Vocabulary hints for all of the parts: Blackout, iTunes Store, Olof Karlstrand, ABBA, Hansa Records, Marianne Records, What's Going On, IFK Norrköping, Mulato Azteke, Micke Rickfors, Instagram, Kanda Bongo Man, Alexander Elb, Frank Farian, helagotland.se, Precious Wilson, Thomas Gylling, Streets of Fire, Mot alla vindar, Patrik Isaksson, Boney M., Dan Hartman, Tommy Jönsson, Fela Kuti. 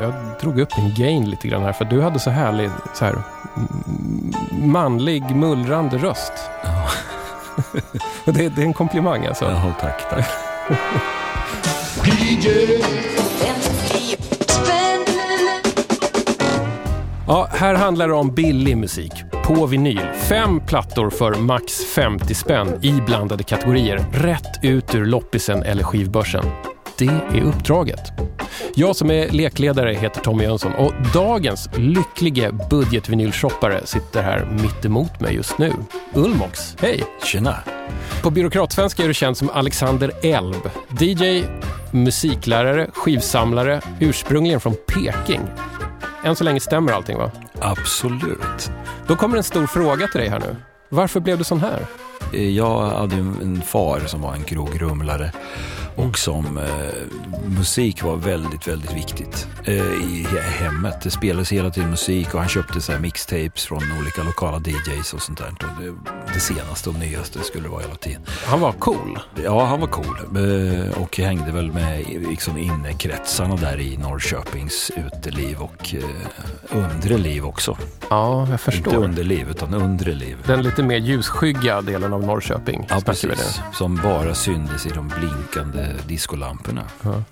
Jag drog upp en gain lite grann här, för du hade så härlig så här manlig mullrande röst. Ja. det är en komplimang alltså. Ja, tack. Ja, här handlar det om billig musik på vinyl. 5 plattor för max 50 spänn i blandade kategorier. Rätt ut ur loppisen eller skivbörsen. Det är uppdraget. Jag som är lekledare heter Tommy Jönsson och dagens lyckliga budgetvinylshoppare sitter här mitt emot mig just nu. Ulmox, hej! Tjena! På byråkratsvenska är du känd som Alexander Elb. DJ, musiklärare, skivsamlare, ursprungligen från Peking. Än så länge stämmer allting, va? Absolut. Då kommer en stor fråga till dig här nu. Varför blev du sån här? Jag hade en far som var en krogrumlare och som musik var väldigt, väldigt viktigt i hemmet. Det spelades hela tiden musik och han köpte så här mixtapes från olika lokala DJs och sånt där. Och det senaste och nyaste skulle det vara hela tiden. Han var cool? Ja, han var cool och hängde väl med liksom innekretsarna där i Norrköpings uteliv och underliv också. Ja, jag förstår. Inte underliv utan underliv. Den lite mer ljusskygga delen av Norrköping. Ja, precis. Som bara syndes i de blinkande diskolamporna. Ja.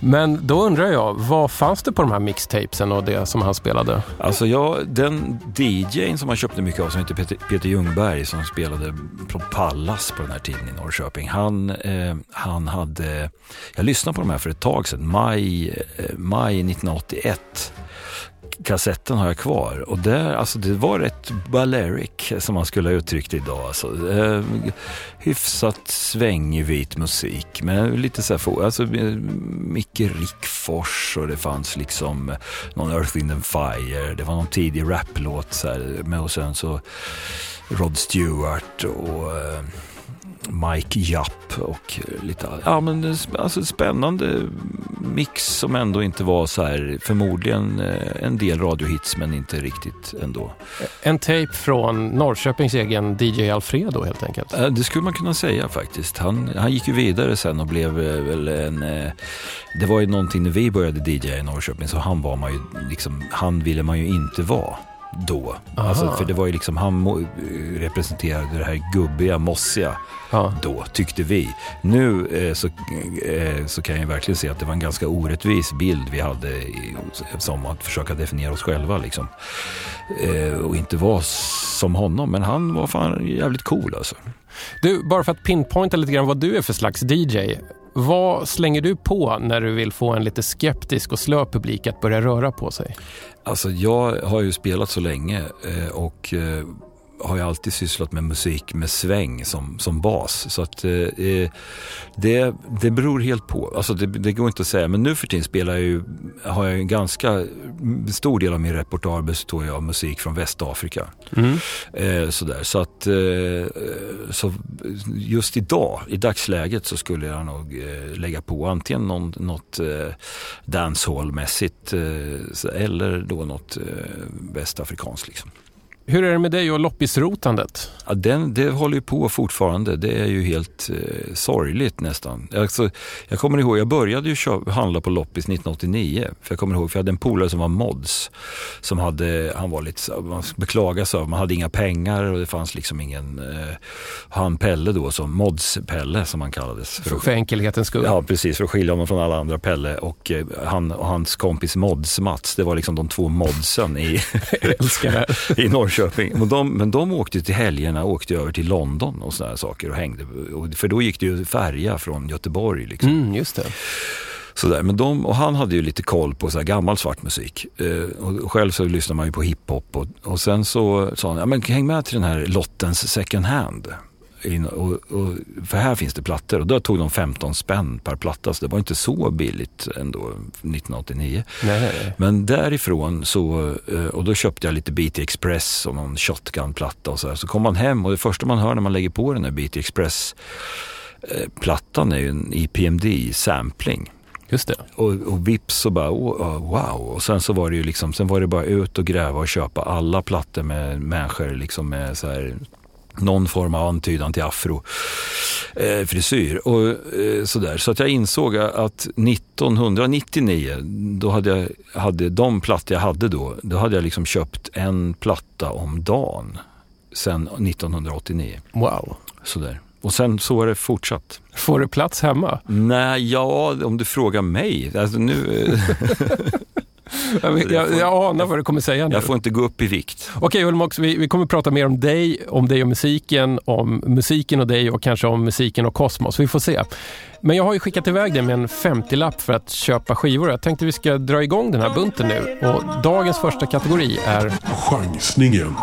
Men då undrar jag, vad fanns det på de här mixtapesen och det som han spelade? Alltså den DJn som han köpte mycket av som heter Peter Jungberg, som spelade på Pallas på den här tiden i Norrköping. Han hade, jag lyssnade på de här för ett tag sedan, maj 1981. Kassetten har jag kvar och där, alltså, det var rätt balearic som man skulle ha uttryckt idag, alltså, hyfsat svängvit musik, men lite så här Micke Rickfors, och det fanns liksom någon Earth in the Fire, det var någon tidig rapplåt så här, med, och sen så Rod Stewart och Mike Japp och lite, ja, men alltså spännande mix som ändå inte var så här, förmodligen en del radiohits men inte riktigt ändå. En tape från Norrköpings egen DJ Alfredo helt enkelt. Det skulle man kunna säga faktiskt. Han gick ju vidare sen och blev väl en, det var ju någonting när vi började DJ i Norrköping, så han var man ju liksom, han ville man ju inte vara då. Alltså, för det var ju liksom, han representerade det här gubbiga, mossiga då, tyckte vi. Nu så kan jag verkligen se att det var en ganska orättvis bild vi hade som att försöka definiera oss själva liksom. Och inte vara som honom, men han var fan jävligt cool alltså. Du, bara för att pinpointa lite grann vad du är för slags DJ, vad slänger du på när du vill få en lite skeptisk och slö publik att börja röra på sig? Alltså jag har ju spelat så länge och har ju alltid sysslat med musik med sväng som bas, så att det beror helt på, alltså det går inte att säga, men nu för tiden har jag en ganska stor del av min repertoar består jag av musik från Västafrika. Sådär, så att så just idag i dagsläget så skulle jag nog lägga på antingen något dancehall-mässigt eller då något västafrikanskt liksom. Hur är det med dig och loppisrotandet? Ja, det håller ju på fortfarande. Det är ju helt sorgligt nästan. Alltså, jag kommer ihåg, jag började ju handla på loppis 1989. För jag kommer ihåg, för jag hade en polare som var mods. Som hade, han var lite, man beklagade sig av, man hade inga pengar och det fanns liksom ingen han Pelle då, som mods-Pelle som han kallades. För enkelhetens skull. Ja, precis. För att skilja honom från alla andra Pelle. Och han och hans kompis mods Mats, det var liksom de två modsen i, i Norrköping. Men de åkte till helgerna, åkte över till London och sådana saker och hängde. För då gick det ju färja från Göteborg liksom. Just det. Sådär, men och han hade ju lite koll på så här gammal svart musik. Och själv så lyssnade man ju på hiphop. Och sen så sa han, ja, men häng med till den här Lottens second hand. För här finns det plattor, och då tog de 15 spänn per platta, så det var inte så billigt ändå 1989. Nej. Men därifrån så, och då köpte jag lite BT Express och någon shotgun-platta och så här. Så kom man hem och det första man hör när man lägger på den här BT Express-plattan är ju en EPMD-sampling. Just det. Och vips så bara wow. Och sen så var det ju liksom, sen var det bara ut och gräva och köpa alla plattor med människor liksom med så här någon form av antydan till afrofrisyr och sådär. Så att jag insåg att 1999, då hade de platta jag hade då hade jag liksom köpt en platta om dagen sen 1989. Wow. Sådär. Och sen så är det fortsatt. Får du plats hemma? Nej, om du frågar mig. Alltså nu... Jag anar vad du kommer säga nu. Jag får inte gå upp i vikt. Okej, Ulmox, vi kommer prata mer om dig och musiken, om musiken och dig och kanske om musiken och kosmos. Vi får se. Men jag har ju skickat iväg dig med en 50-lapp för att köpa skivor. Jag tänkte vi ska dra igång den här bunten nu. Och dagens första kategori är... chansningen.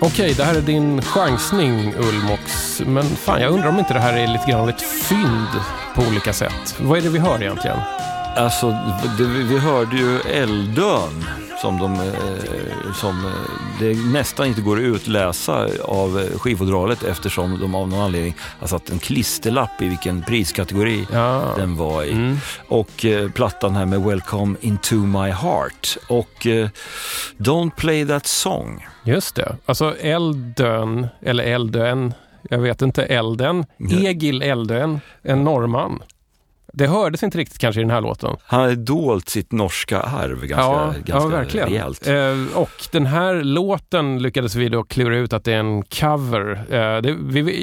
Okej, det här är din chansning, Ulmox. Men fan, jag undrar om inte det här är lite grann ett fynd på olika sätt. Vad är det vi hör egentligen? Alltså, vi hörde ju Eldøen som det nästan inte går att utläsa av skivodralet eftersom de av någon anledning har satt en klisterlapp i vilken priskategori den var i. Mm. Och plattan här med Welcome Into My Heart och Don't Play That Song. Just det. Alltså Eldøen eller Eldøen, jag vet inte, Elden. Egil Eldøen, en norrman. Det hördes inte riktigt kanske i den här låten. Han har dolt sitt norska arv ganska rejält. Och den här låten lyckades vi då klura ut att det är en cover.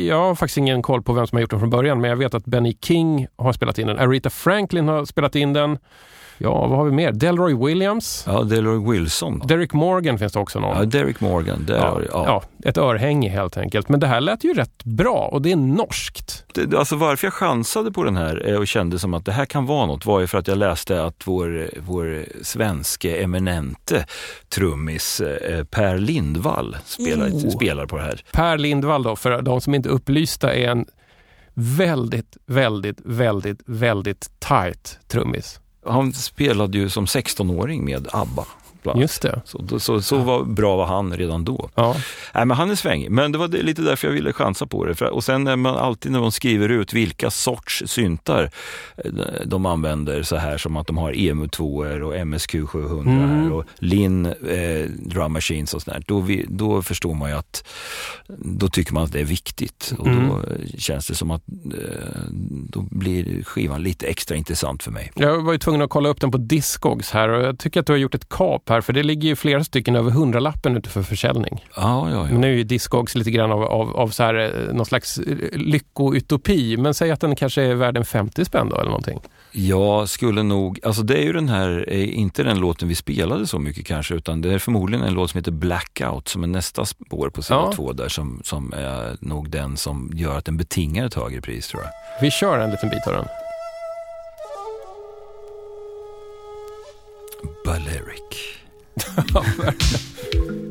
Jag har faktiskt ingen koll på vem som har gjort den från början, men jag vet att Ben E. King har spelat in den. Aretha Franklin har spelat in den. Ja, vad har vi mer? Delroy Wilson. Derrick Morgan finns det också någon. Ja, Derrick Morgan. Ett örhänge helt enkelt. Men det här lät ju rätt bra och det är norskt. Alltså varför jag chansade på den här och kände som att det här kan vara något var ju för att jag läste att vår svenske eminente trummis Per Lindvall spelar på det här. Per Lindvall då, för de som inte upplysta, är en väldigt, väldigt, väldigt, väldigt tight trummis. Han spelade ju som 16-åring med ABBA bland annat. Just det. Så var bra var han redan då. Ja. Nej, men han är svängig. Men det var lite därför jag ville chansa på det. Och sen är man alltid när de skriver ut vilka sorts syntar de använder så här, som att de har EMU2 och MSQ700 och Lin drum machines och sådär. Då förstår man ju att då tycker man att det är viktigt. Och då känns det som att då blir skivan lite extra intressant för mig. Jag var ju tvungen att kolla upp den på Discogs här, och jag tycker att du har gjort ett kap här, för det ligger ju flera stycken över 100-lappen ute för försäljning. Ja. Men nu är ju Discogs lite grann av så här, någon slags lyckoutopi, men säg att den kanske är värd en 50 spänn då, eller någonting. Ja, skulle nog, alltså det är ju den här, inte den låten vi spelade så mycket kanske, utan det är förmodligen en låt som heter Blackout, som är nästa spår på sida 2 där, som är nog den som gör att den betingar ett högre pris, tror jag. Vi kör en liten bit av den. Balearic. Ja, verkligen.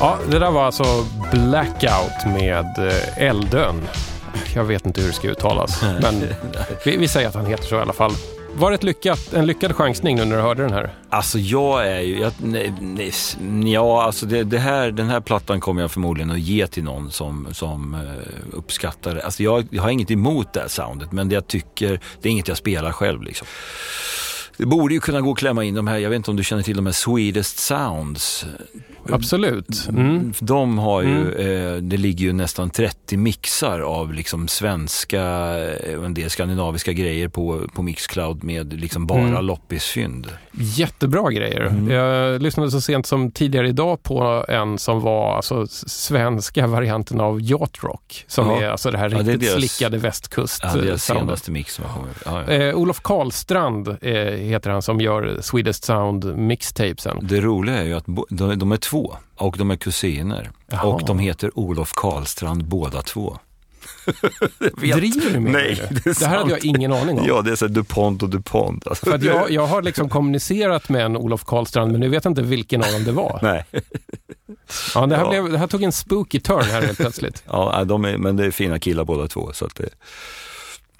Ja, det där var alltså Blackout med Eldön. Jag vet inte hur det ska uttalas, men vi säger att han heter så i alla fall. Var det en lyckad chansning nu när du hörde den här? Alltså jag är ju... den här plattan kommer jag förmodligen att ge till någon som uppskattar det. Alltså jag har inget emot det här soundet, men det är inget jag spelar själv liksom. Det borde ju kunna gå och klämma in de här, jag vet inte om du känner till de här Swedish Sounds. Absolut. De har ju, det ligger ju nästan 30 mixar av liksom svenska och en del skandinaviska grejer på Mixcloud med liksom bara loppisfynd. Jättebra grejer. Jag lyssnade så sent som tidigare idag på en som var alltså svenska varianten av Yacht Rock, som är alltså det här riktigt slickade västkust. Ja, det är senaste mix. Olof Karlstrand heter han som gör Swedish Sound mixtapesen. Det roliga är ju att de är två och de är kusiner. Jaha. Och de heter Olof Karlstrand båda två. Driver du med Nej, det här hade jag ingen aning om. Ja, det är så DuPont och DuPont. Alltså. För att jag har liksom kommunicerat med en Olof Karlstrand, men nu vet jag inte vilken av dem det var. Nej. Ja, det här tog en spooky turn här helt plötsligt. Ja, men det är fina killar båda två, så att det...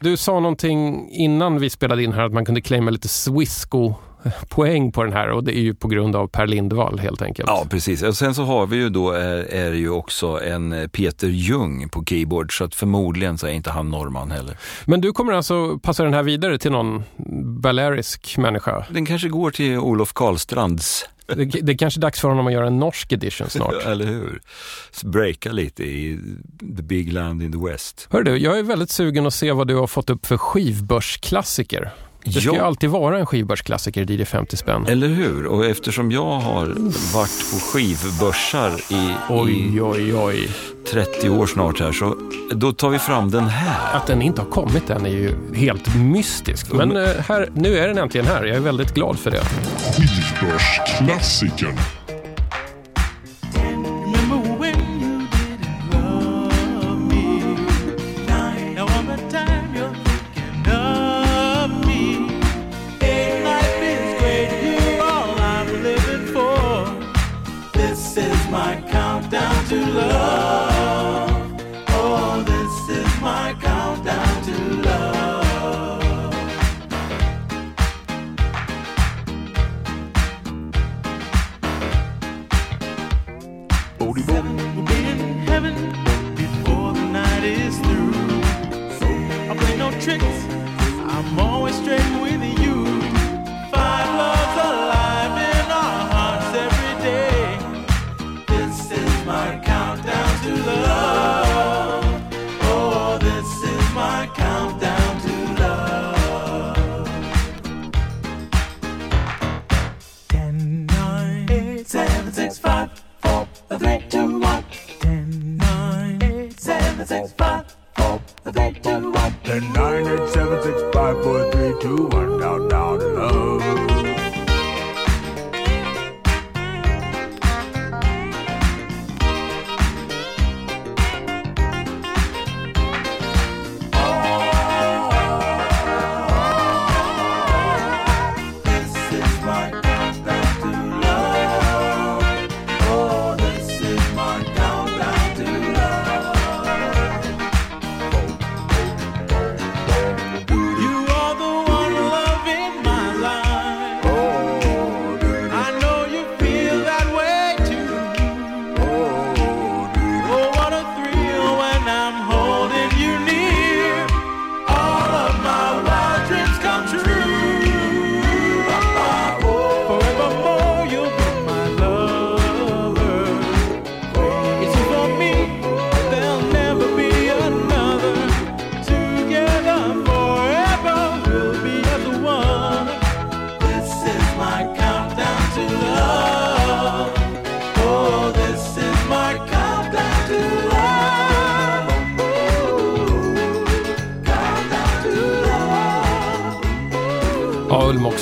Du sa någonting innan vi spelade in här att man kunde claima lite Swisco-poäng på den här, och det är ju på grund av Per Lindvall helt enkelt. Ja, precis. Och sen så har vi ju då, är det ju också en Peter Jung på keyboard, så att förmodligen så är inte han norrman heller. Men du kommer alltså passa den här vidare till någon balerisk människa? Den kanske går till Olof Karlstrands Det är kanske dags för honom att göra en norsk edition snart. Ja, eller hur? Breaka lite i The Big Land in the West. Hör du, jag är väldigt sugen att se vad du har fått upp för skivbörsklassiker. Det ska ju alltid vara en skivbörsklassiker, det är 50 spänn. Eller hur? Och eftersom jag har varit på skivbörsar i, oj, oj, oj, 30 år snart här, så då tar vi fram den här. Att den inte har kommit än är ju helt mystisk. Men här, nu är den äntligen här, jag är väldigt glad för det. Skivbörsklassikern.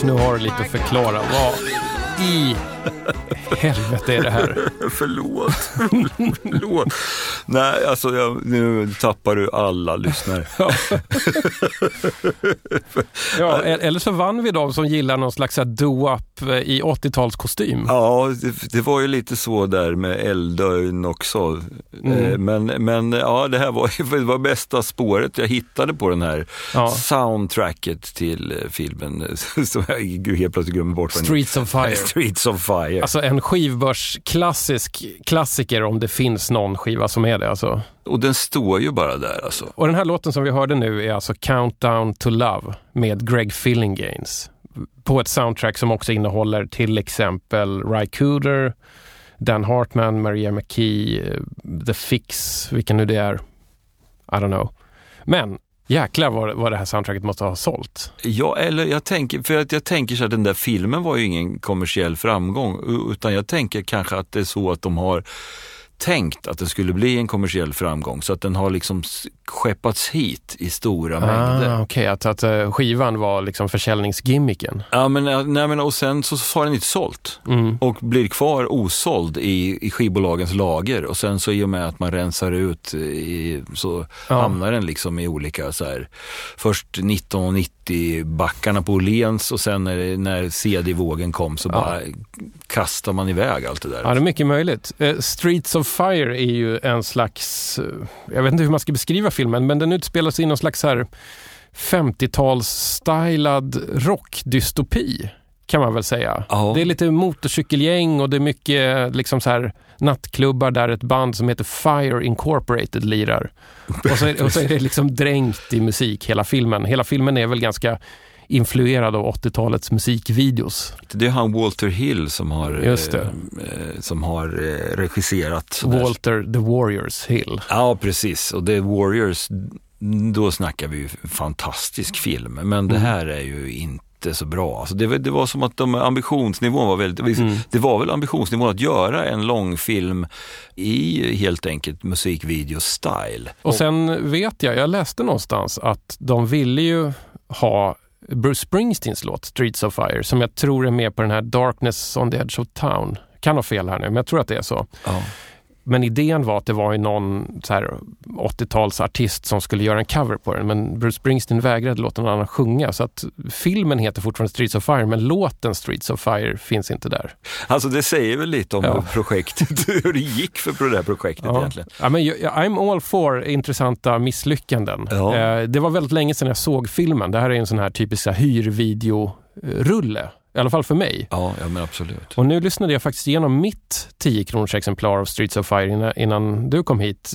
Nu har lite att förklara. Vad i helvete är det här? Förlåt. Nej, alltså nu tappar du alla lyssnare. Ja, eller så vann vi dem som gillar någon slags do-up i 80-talskostym. Ja, det var ju lite så där med Eldøen också. Mm. Men ja, det var bästa spåret jag hittade på den här soundtracket till filmen som jag helt plötsligt glömde bort. Streets of Fire. Alltså en skivbörsklassiker om det finns någon skiva som är det alltså. Och den står ju bara där alltså. Och den här låten som vi hörde nu är alltså Countdown to Love med Greg Phillinganes. På ett soundtrack som också innehåller till exempel Ry Cooder, Dan Hartman, Maria McKee, The Fix, vilken nu det är. I don't know. Men jäklar vad det här soundtracket måste ha sålt. Ja, eller jag tänker så att den där filmen var ju ingen kommersiell framgång, utan jag tänker kanske att det är så att de har tänkt att det skulle bli en kommersiell framgång, så att den har liksom skeppats hit i stora mängder. Okej, att skivan var liksom försäljningsgimmicken. Ja, men och sen så har den inte sålt och blir kvar osåld i skivbolagens lager, och sen så i och med att man rensar ut så hamnar den liksom i olika så här, först 1990 backarna på Åhléns, och sen när CD-vågen kom så bara kastar man iväg allt det där. Ja, det är mycket möjligt. Streets of Fire är ju en slags, jag vet inte hur man ska beskriva filmen, men den utspelas i någon slags här 50-tals-stylad rockdystopi, kan man väl säga. Oh. Det är lite motorcykelgäng och det är mycket liksom så här nattklubbar där ett band som heter Fire Incorporated lirar. Och så är det liksom dränkt i musik hela filmen. Hela filmen är väl ganska influerad av 80-talets musikvideos. Det är han Walter Hill som har regisserat. Walter The Warriors Hill. Ja, precis. Och The Warriors, då snackar vi ju fantastisk film. Men det här är ju inte så bra. Alltså det var som att ambitionsnivån var väldigt... Mm. Det var väl ambitionsnivån att göra en långfilm i helt enkelt musikvideo-style. Och sen vet jag läste någonstans att de ville ju ha Bruce Springsteens låt Streets of Fire, som jag tror är med på den här Darkness on the Edge of Town. Kan ha fel här nu, men jag tror att det är så. Ja. Men idén var att det var ju någon så här 80-talsartist som skulle göra en cover på den, men Bruce Springsteen vägrade låta någon annan sjunga, så att filmen heter fortfarande Streets of Fire, men låten Streets of Fire finns inte där. Alltså det säger väl lite om projektet, hur det gick för det här projektet egentligen. Ja, men I'm all for intressanta misslyckanden. Ja. Det var väldigt länge sedan jag såg filmen. Det här är en sån här typisk hyrvideorulle. I alla fall för mig. Ja, men absolut. Och nu lyssnade jag faktiskt igenom mitt 10-kronors exemplar av Streets of Fire innan du kom hit.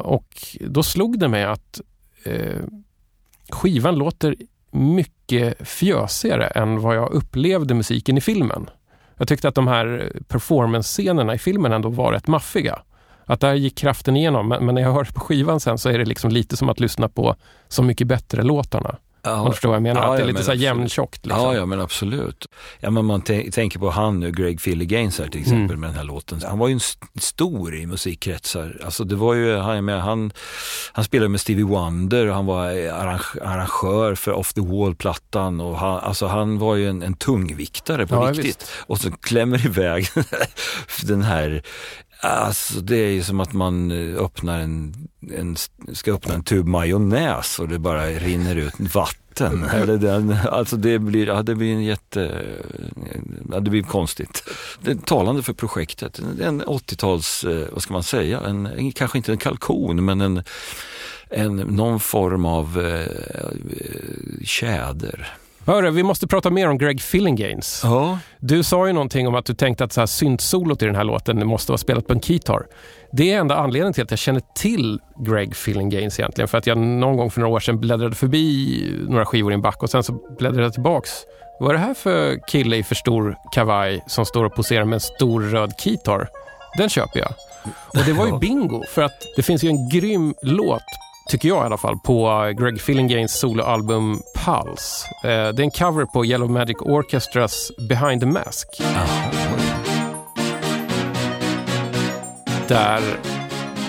Och då slog det mig att skivan låter mycket fjösigare än vad jag upplevde musiken i filmen. Jag tyckte att de här performance-scenerna i filmen ändå var rätt maffiga. Att där gick kraften igenom. Men när jag hörde på skivan sen så är det liksom lite som att lyssna på så mycket bättre låtarna. Man förstår vad jag menar, att det är lite så här jämntjockt liksom. Ja, men absolut. Ja, men man tänker på han nu, Greg Phillinganes här till exempel, med den här låten. Han var ju en stor i musikkretsar. Alltså det var ju, han spelade med Stevie Wonder, och han var arrangör för Off the Wall-plattan, och han var ju en tungviktare på riktigt. Visst. Och så klämmer iväg den här. Alltså det är ju som att man öppnar ska öppna en tub majonnäs och det bara rinner ut vatten. Alltså det blir en det blir konstigt. Det är talande för projektet. En 80-tals, vad ska man säga, kanske inte en kalkon, men någon form av tjäder. Hörru, vi måste prata mer om Greg Phillinganes. Ja. Du sa ju någonting om att du tänkte att så här syntsolot i den här låten måste vara spelat på en kitar. Det är enda anledningen till att jag känner till Greg Phillinganes egentligen. För att jag någon gång för några år sedan bläddrade förbi några skivor i en back och sen så bläddrade jag tillbaks. Vad är det här för kille i för stor kavaj som står och poserar med en stor röd kitar? Den köper jag. Och det var ju bingo, för att det finns ju en grym låt, tycker jag i alla fall, på Greg Phillinganes soloalbum Pallas. Det är en cover på Yellow Magic Orchestras Behind the Mask. Där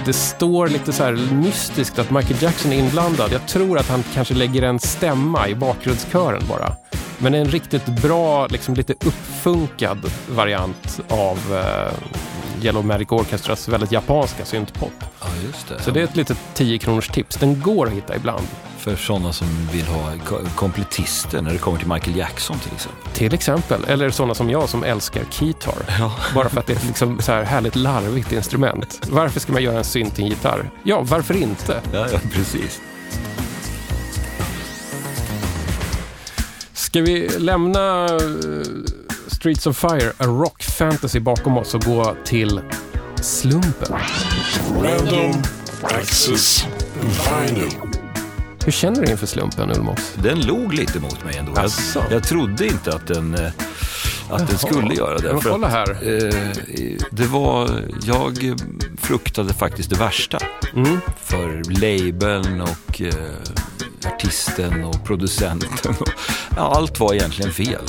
det står lite så här mystiskt att Michael Jackson är inblandad. Jag tror att han kanske lägger en stämma i bakgrundskören bara. Men det är en riktigt bra, liksom lite uppfunkad variant av Yellow Magic Orchestras väldigt japanska syntpop. Ja, just det. Så det är ett litet 10-kronors tips. Den går att hitta ibland. För sådana som vill ha kompletister när det kommer till Michael Jackson till exempel. Eller sådana som jag som älskar kitar. Ja. Bara för att det är liksom så här härligt larvigt instrument. Varför ska man göra en synt till en gitarr? Ja, varför inte? Ja, precis. Ska vi lämna Streets of Fire, a rock fantasy, bakom oss och gå till slumpen. Random access vinyl. Hur känner du inför slumpen, Ulmox? Den log lite mot mig ändå. Alltså. Jag trodde inte att den skulle göra det. För kolla här. Jag fruktade faktiskt det värsta. Mm. För labeln och artisten och producenten. Allt var egentligen fel.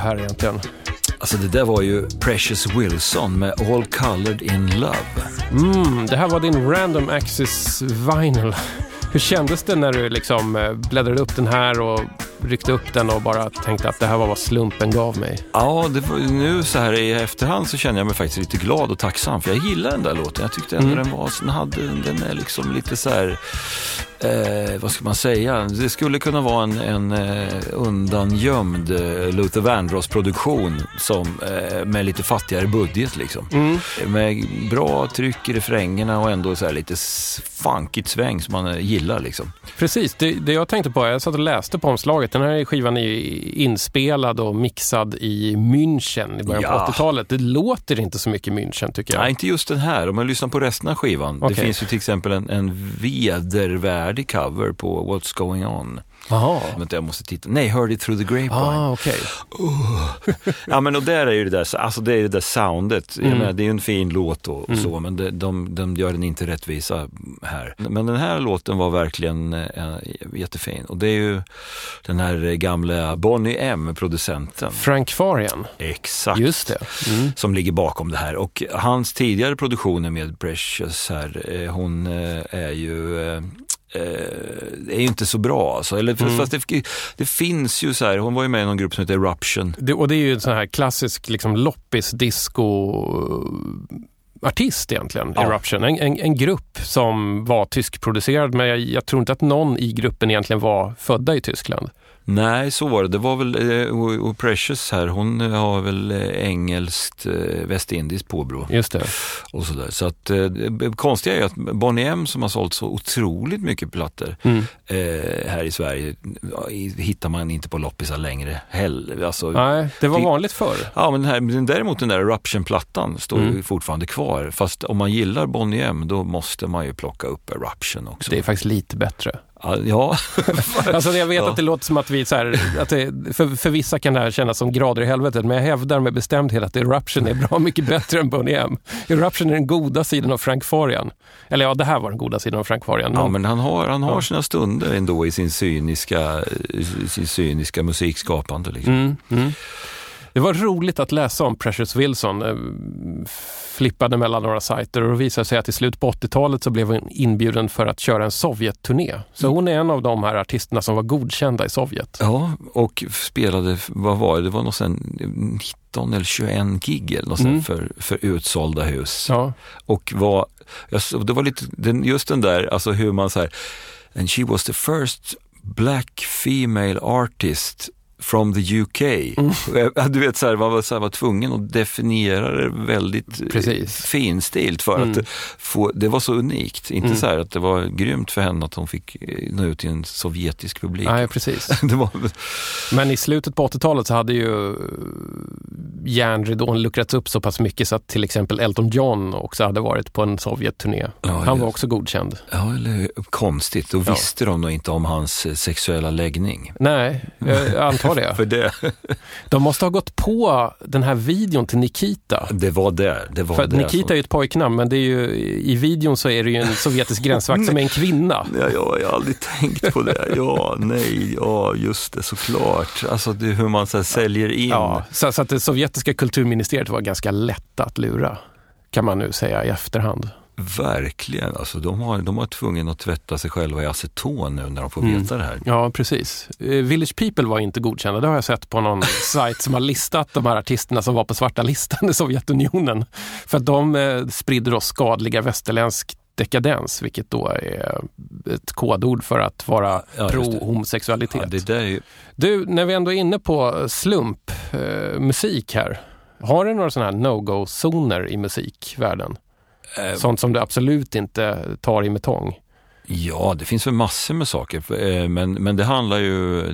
det här egentligen? Alltså det där var ju Precious Wilson med All Colored in Love. Det här var din Random Access vinyl. Hur kändes det när du liksom bläddrade upp den här och ryckte upp den och bara tänkte att det här var vad slumpen gav mig? Ja, det var, nu så här i efterhand så känner jag mig faktiskt lite glad och tacksam, för jag gillade den där låten. Jag tyckte ändå den var, den är liksom lite så här, vad ska man säga, det skulle kunna vara en undangömd Luther Vandross produktion med lite fattigare budget liksom. Med bra tryck i refrängerna och ändå så här lite funkigt sväng som man gillar liksom. Precis, det jag tänkte på, jag satt och läste på omslaget. Den här skivan är inspelad och mixad i München i början på 80-talet. Det låter inte så mycket München tycker jag. Nej, inte just den här. Om man lyssnar på resten av skivan. Okay. Det finns ju till exempel en vedervärdig cover på What's Going On. Aha. Vänta, jag måste titta. Nej, Heard It Through the Grapevine. Ja, men och där är ju det där, alltså det är det där soundet. Jag menar, det är ju en fin låt och så, men de gör den inte rättvisa här. Men den här låten var verkligen jättefin. Och det är ju den här gamla Boney M., producenten. Frank Farian. Exakt. Just det. Som ligger bakom det här. Och hans tidigare produktioner med Precious här, hon är ju... det är ju inte så bra alltså. Eller, fast det finns ju så här, hon var ju med i någon grupp som heter Eruption, och det är ju en sån här klassisk liksom loppis disco artist egentligen, ja. Eruption, en grupp som var tyskproducerad, men jag tror inte att någon i gruppen egentligen var födda i Tyskland. Nej, så var det. Det var väl och Precious här, hon har väl engelskt västindiskt påbrå. Just det. Och så där. Så att konstigt är ju att Boney M., som har sålt så otroligt mycket plattor här i Sverige, hittar man inte på loppisar längre heller. Alltså, nej, det var vanligt förr. Ja, men däremot den där Eruption-plattan står ju fortfarande kvar. Fast om man gillar Boney M., då måste man ju plocka upp Eruption också. Det är faktiskt lite bättre. Ja. Alltså jag vet att det låter som att vi så här, att det, för vissa kan det här kännas som grader i helvetet, men jag hävdar med bestämdhet att Eruption är bra mycket bättre än Boney M. Eruption är den goda sidan av Frank Farian. Eller ja, det här var den goda sidan av Frank Farian. Ja, men han har sina stunder ändå i sin cyniska musikskapande liksom. Det var roligt att läsa om Precious Wilson. Flippade mellan några sajter och visade sig att i slut på 80-talet så blev hon inbjuden för att köra en Sovjet-turné. Så hon är en av de här artisterna som var godkända i Sovjet. Ja, och spelade, vad var det? Det var nog sen 19 eller 21 gig eller något för utsålda hus. Ja. Och det var lite, just den där, alltså hur man så här, and she was the first black female artist from the UK. Du vet, man var tvungen att definiera det väldigt finstilt för att få, det var så unikt. Inte så här att det var grymt för henne att hon fick nå ut till en sovjetisk publik. Nej, precis. Men i slutet på 80-talet så hade ju järnridån luckrats upp så pass mycket så att till exempel Elton John också hade varit på en Sovjet-turné. Ja, han var också godkänd. Ja, eller konstigt. Och visste de nog inte om hans sexuella läggning. Nej, antagligen. Det. För det. De måste ha gått på den här videon till Nikita. Det var för Nikita är ju ett pojknamn, men det är ju, i videon så är det ju en sovjetisk gränsvakt som är en kvinna. Ja, jag har aldrig tänkt på det. Just det, såklart. Alltså det, hur man så här säljer in. Ja, så att det sovjetiska kulturministeriet var ganska lätt att lura, kan man nu säga i efterhand. Verkligen, alltså de har tvungen att tvätta sig själva i aceton nu när de får veta det här. Ja, precis. Village People var inte godkända, det har jag sett på någon sajt som har listat de här artisterna som var på svarta listan i Sovjetunionen. För att de sprider då skadliga västerländsk dekadens, vilket då är ett kodord för att vara pro-homosexualitet. Ja, det där är ju... Du, när vi ändå är inne på slump, musik här, har du några sådana här no-go-zoner i musikvärlden? Sånt som du absolut inte tar i med tång. Ja, det finns väl massor med saker, men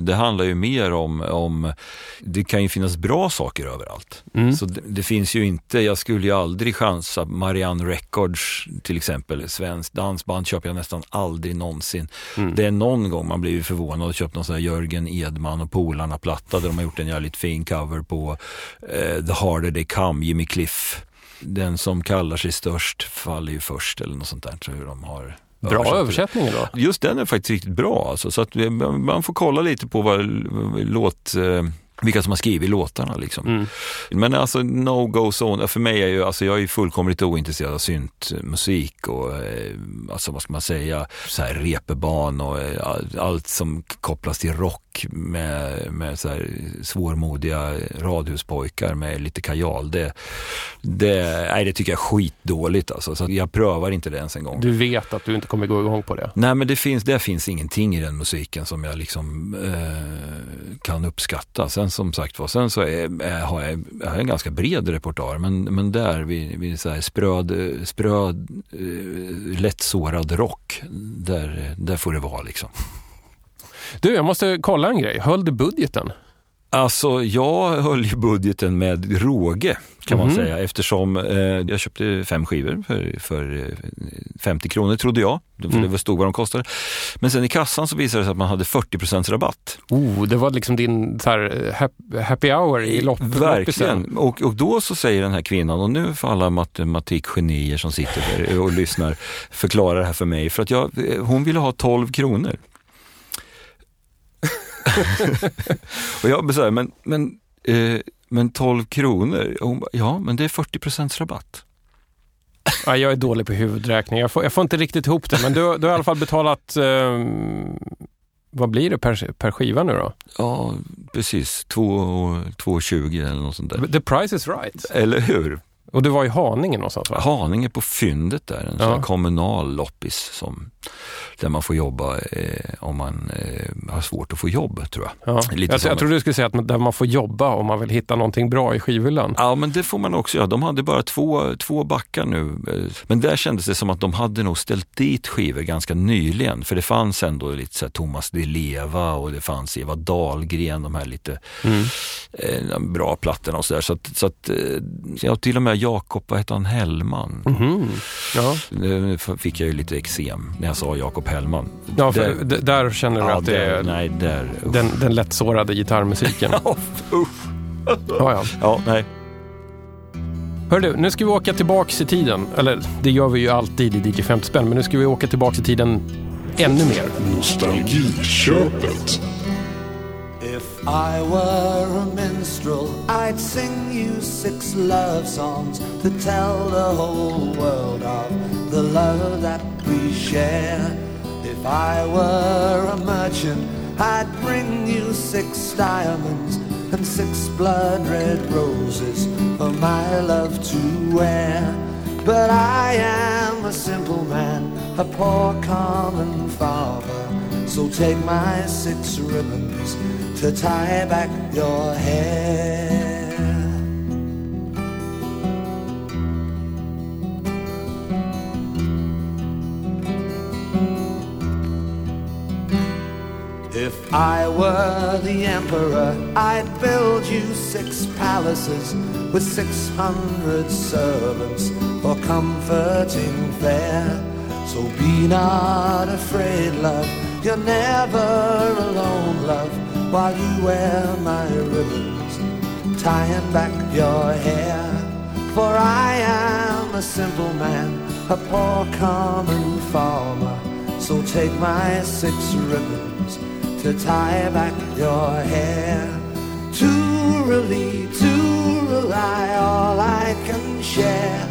det handlar ju mer om det kan ju finnas bra saker överallt. Så det finns ju inte, jag skulle ju aldrig chansa Marianne Records till exempel, svensk dansband köper jag nästan aldrig någonsin. Det är någon gång man blir ju förvånad och köpt någon sån här Jörgen Edman och Polarna platta där de har gjort en jävligt fin cover på The Harder They Come, Jimmy Cliff. Den som kallar sig störst faller ju först eller något sånt där, tror jag de har. Bra översättning då. Just den är faktiskt riktigt bra alltså, så att man får kolla lite på vad låt vilka som har skrivit låtarna liksom. Mm. Men alltså no go zone för mig är ju, alltså jag är fullkomligt ointresserad av syntmusik och alltså vad ska man säga, så här repeban och allt som kopplas till rock med så här svårmodiga radhuspojkar med lite kajal, det tycker jag är skitdåligt alltså, så jag prövar inte det ens en gång. Du vet att du inte kommer gå igång på det. Nej, men det finns ingenting i den musiken som jag liksom kan uppskatta. Sen som sagt var, sen så har jag en ganska bred repertoar, men där vi så här spröd lättsårad rock, där får det vara liksom. Du, jag måste kolla en grej. Höll du budgeten? Alltså, jag höll ju budgeten med råge, kan man säga. Eftersom jag köpte 5 skivor för 50 kronor, trodde jag. Det var stort vad de kostade. Men sen i kassan så visade det sig att man hade 40% rabatt. Oh, det var liksom din så här, happy hour i loppet. Verkligen. Och då så säger den här kvinnan, och nu för alla matematikgenier som sitter där och lyssnar, förklarar det här för mig. För att hon ville ha 12 kronor. Och jag säger men 12 kronor. Och hon bara, ja, men det är 40% rabatt. Ja, jag är dålig på huvudräkning. Jag får inte riktigt ihop det, men du har i alla fall betalat vad blir det per skiva nu då? Ja, precis. 2,20 eller något sånt där. The price is right. Eller hur? Och du var i Haninge någonstans, va? Haninge på Fyndet där, en sån här kommunal loppis där man får jobba om man har svårt att få jobb, tror jag. Ja. Jag tror du skulle säga att där man får jobba om man vill hitta någonting bra i skivhyllan. Ja, men det får man också göra. De hade bara två backar nu. Men där kändes det som att de hade nog ställt dit skivor ganska nyligen. För det fanns ändå lite så här Thomas Di Leva och det fanns Eva Dahlgren, de här lite bra plattorna och sådär. Så att jag till och med Jakob, vad heter han? Hellman. Mm-hmm. Ja. Nu fick jag ju lite eksem när jag sa Jakob Hellman. Ja, för där känner du att det är den lättsårade gitarrmusiken. Ja, nej. Hör du, nu ska vi åka tillbaks i tiden. Eller, det gör vi ju alltid i DJ 50 spänn, men nu ska vi åka tillbaks i tiden ännu mer. Nostalgiköpet. If I were a minstrel, I'd sing you 6 love songs to tell the whole world of the love that we share. If I were a merchant, I'd bring you 6 diamonds and 6 blood red roses for my love to wear. But I am a simple man, a poor common farmer, so take my 6 ribbons to tie back your hair. If I were the emperor, I'd build you 6 palaces with 600 servants for comforting fare. So be not afraid, love, you're never alone, love, while you wear my ribbons, tying back your hair. For I am a simple man, a poor common farmer, so take my 6 ribbons to tie back your hair. To rely, all I can share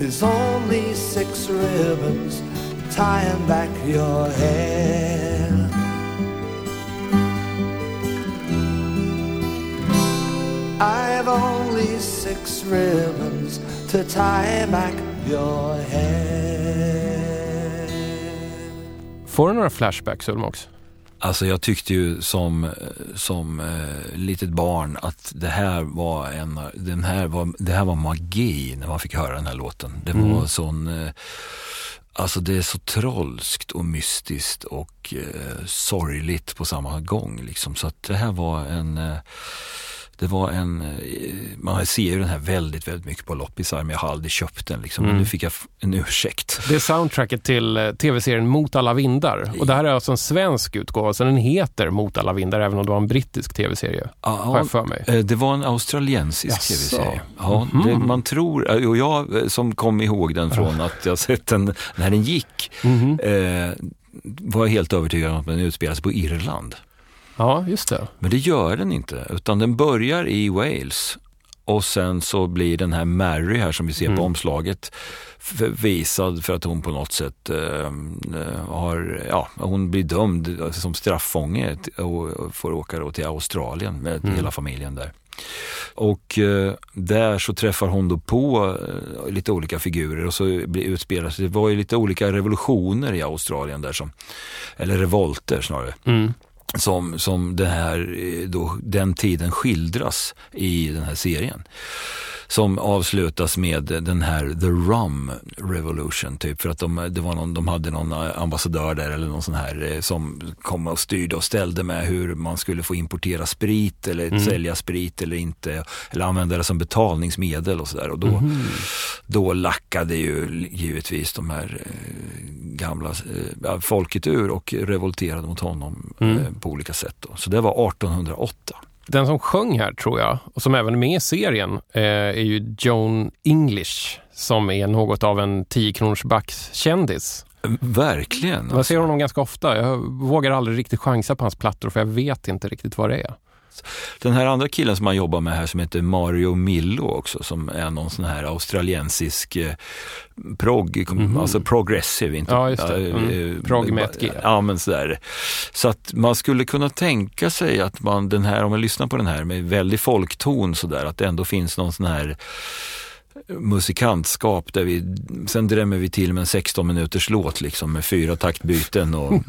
is only 6 ribbons tying back your hair. I've only 6 ribbons to tie back your hair. Får du några flashbacks, Ulmox? Alltså jag tyckte ju som litet barn att det här var magi när man fick höra den här låten. Det var sån alltså det är så trollskt och mystiskt och sorgligt på samma gång liksom, så att det här var man ser ju den här väldigt, väldigt mycket på loppisar, men jag har aldrig köpt den liksom. Nu fick jag en ursäkt. Det är soundtracket till tv-serien Mot alla vindar, och det här är alltså en svensk utgåva, så den heter Mot alla vindar, även om det var en brittisk tv-serie, har jag för mig. Det var en australiensisk tv-serie. Ja, man tror, och jag som kom ihåg den från att jag sett den när den gick var helt övertygad om att den utspelades på Irland. Ja, just det. Men det gör den inte, utan den börjar i Wales. Och sen så blir den här Mary här som vi ser på omslaget visad för att hon på något sätt hon blir dömd som strafffånge och får åka då till Australien med hela familjen där. Och där så träffar hon då på lite olika figurer och så utspelar sig. Det var ju lite olika revolutioner i Australien där eller revolter snarare. Mm. Som det här, då, den tiden skildras i den här serien. Som avslutas med den här The Rum Revolution typ. För att de hade någon ambassadör där eller någon sån här som kom och styrde och ställde med hur man skulle få importera sprit eller sälja sprit eller inte. Eller använda det som betalningsmedel och sådär. Och då lackade ju givetvis de här gamla folket ur och revolterade mot honom på olika sätt då. Så det var 1808. Den som sjöng här tror jag, och som även är med i serien, är ju Joan English, som är något av en 10-kronorsbackskändis. Verkligen. Alltså. Jag ser honom ganska ofta. Jag vågar aldrig riktigt chansa på hans plattor för jag vet inte riktigt vad det är. Den här andra killen som man jobbar med här som heter Mario Millo också, som är någon sån här australiensisk alltså progressiv, inte? Ja, just det. Prog med ett G. Ja, men sådär. Så att man skulle kunna tänka sig att man, den här, om man lyssnar på den här med väldigt folkton sådär, att det ändå finns någon sån här musikantskap där sen drämmer vi till med en 16 minuters låt liksom med 4 taktbyten och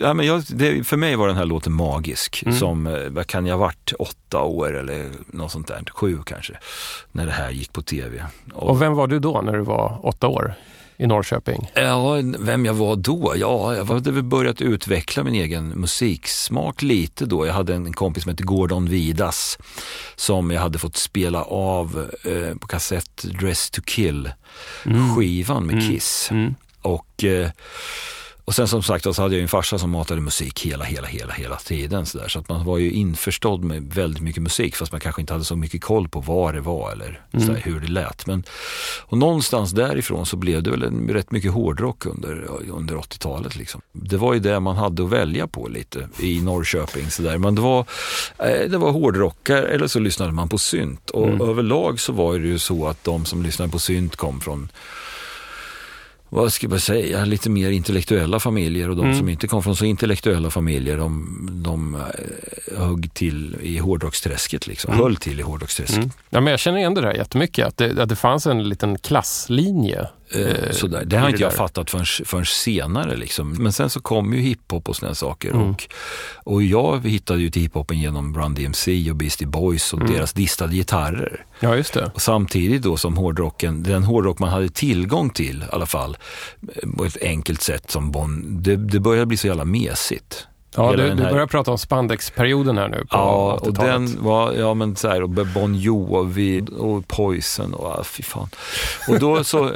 ja, men för mig var den här låten magisk som, vad kan jag varit 8 år eller något sånt där, 7 kanske, när det här gick på tv. Och vem var du då när du var 8 år? I Norrköping? Ja, vem jag var då? Ja, jag hade väl börjat utveckla min egen musiksmak lite då. Jag hade en kompis som hette Gordon Vidas som jag hade fått spela av på kassett Dress to Kill skivan med Kiss. Och sen som sagt så hade jag en farsa som matade musik hela tiden så där, så att man var ju införstådd med väldigt mycket musik fast man kanske inte hade så mycket koll på vad det var eller så där, hur det lät. Men och någonstans därifrån så blev det väl rätt mycket hårdrock under 80-talet liksom. Det var ju det man hade att välja på lite i Norrköping så där, men det var hårdrockar eller så lyssnade man på synt och överlag så var det ju så att de som lyssnade på synt kom från, vad ska jag säga, lite mer intellektuella familjer, och de som inte kom från så intellektuella familjer de högg till i hårdrocksträsket liksom, höll till i hårdrocksträsket. Ja, men jag känner igen det där jättemycket, att det fanns en liten klasslinje. Sådär. Det har inte jag fattat förrän senare liksom. Men sen så kom ju hiphop och såna saker och jag hittade ju till hiphopen genom Run DMC och Beastie Boys och deras distade gitarrer. Ja, just det. Och samtidigt då som hårdrocken, den hårdrock man hade tillgång till i alla fall på ett enkelt sätt som det började bli så jävla mesigt. Ja, du börjar prata om spandexperioden här nu på 80-talet. Och den var, ja men så här, och Bon Jovi och Poison och fy fan. Och då så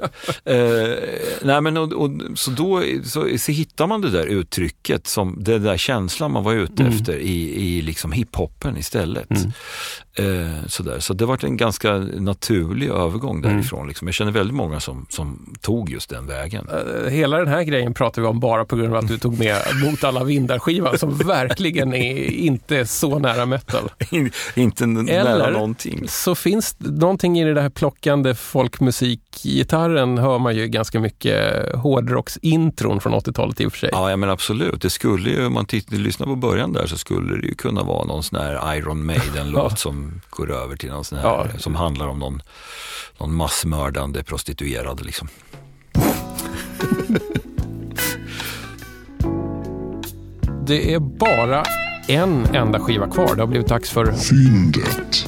så hittar man det där uttrycket, som den där känslan man var ute efter i liksom hiphoppen istället. Så det var en ganska naturlig övergång därifrån liksom. Jag känner väldigt många som tog just den vägen. Hela den här grejen pratar vi om bara på grund av att du tog med Mot alla vindar skivan som verkligen är inte så nära metal. Inte nära någonting. Så finns någonting i det här plockande folkmusikgitarren, hör man ju ganska mycket hårdrocksintron från 80-talet i och för sig. Ja, men absolut. Det skulle ju, om man lyssnar på början där så skulle det ju kunna vara någon sån här Iron Maiden-låt som går över till någon sån här som handlar om någon massmördande prostituerad liksom. Det är bara en enda skiva kvar. Det har blivit dags för Fyndet.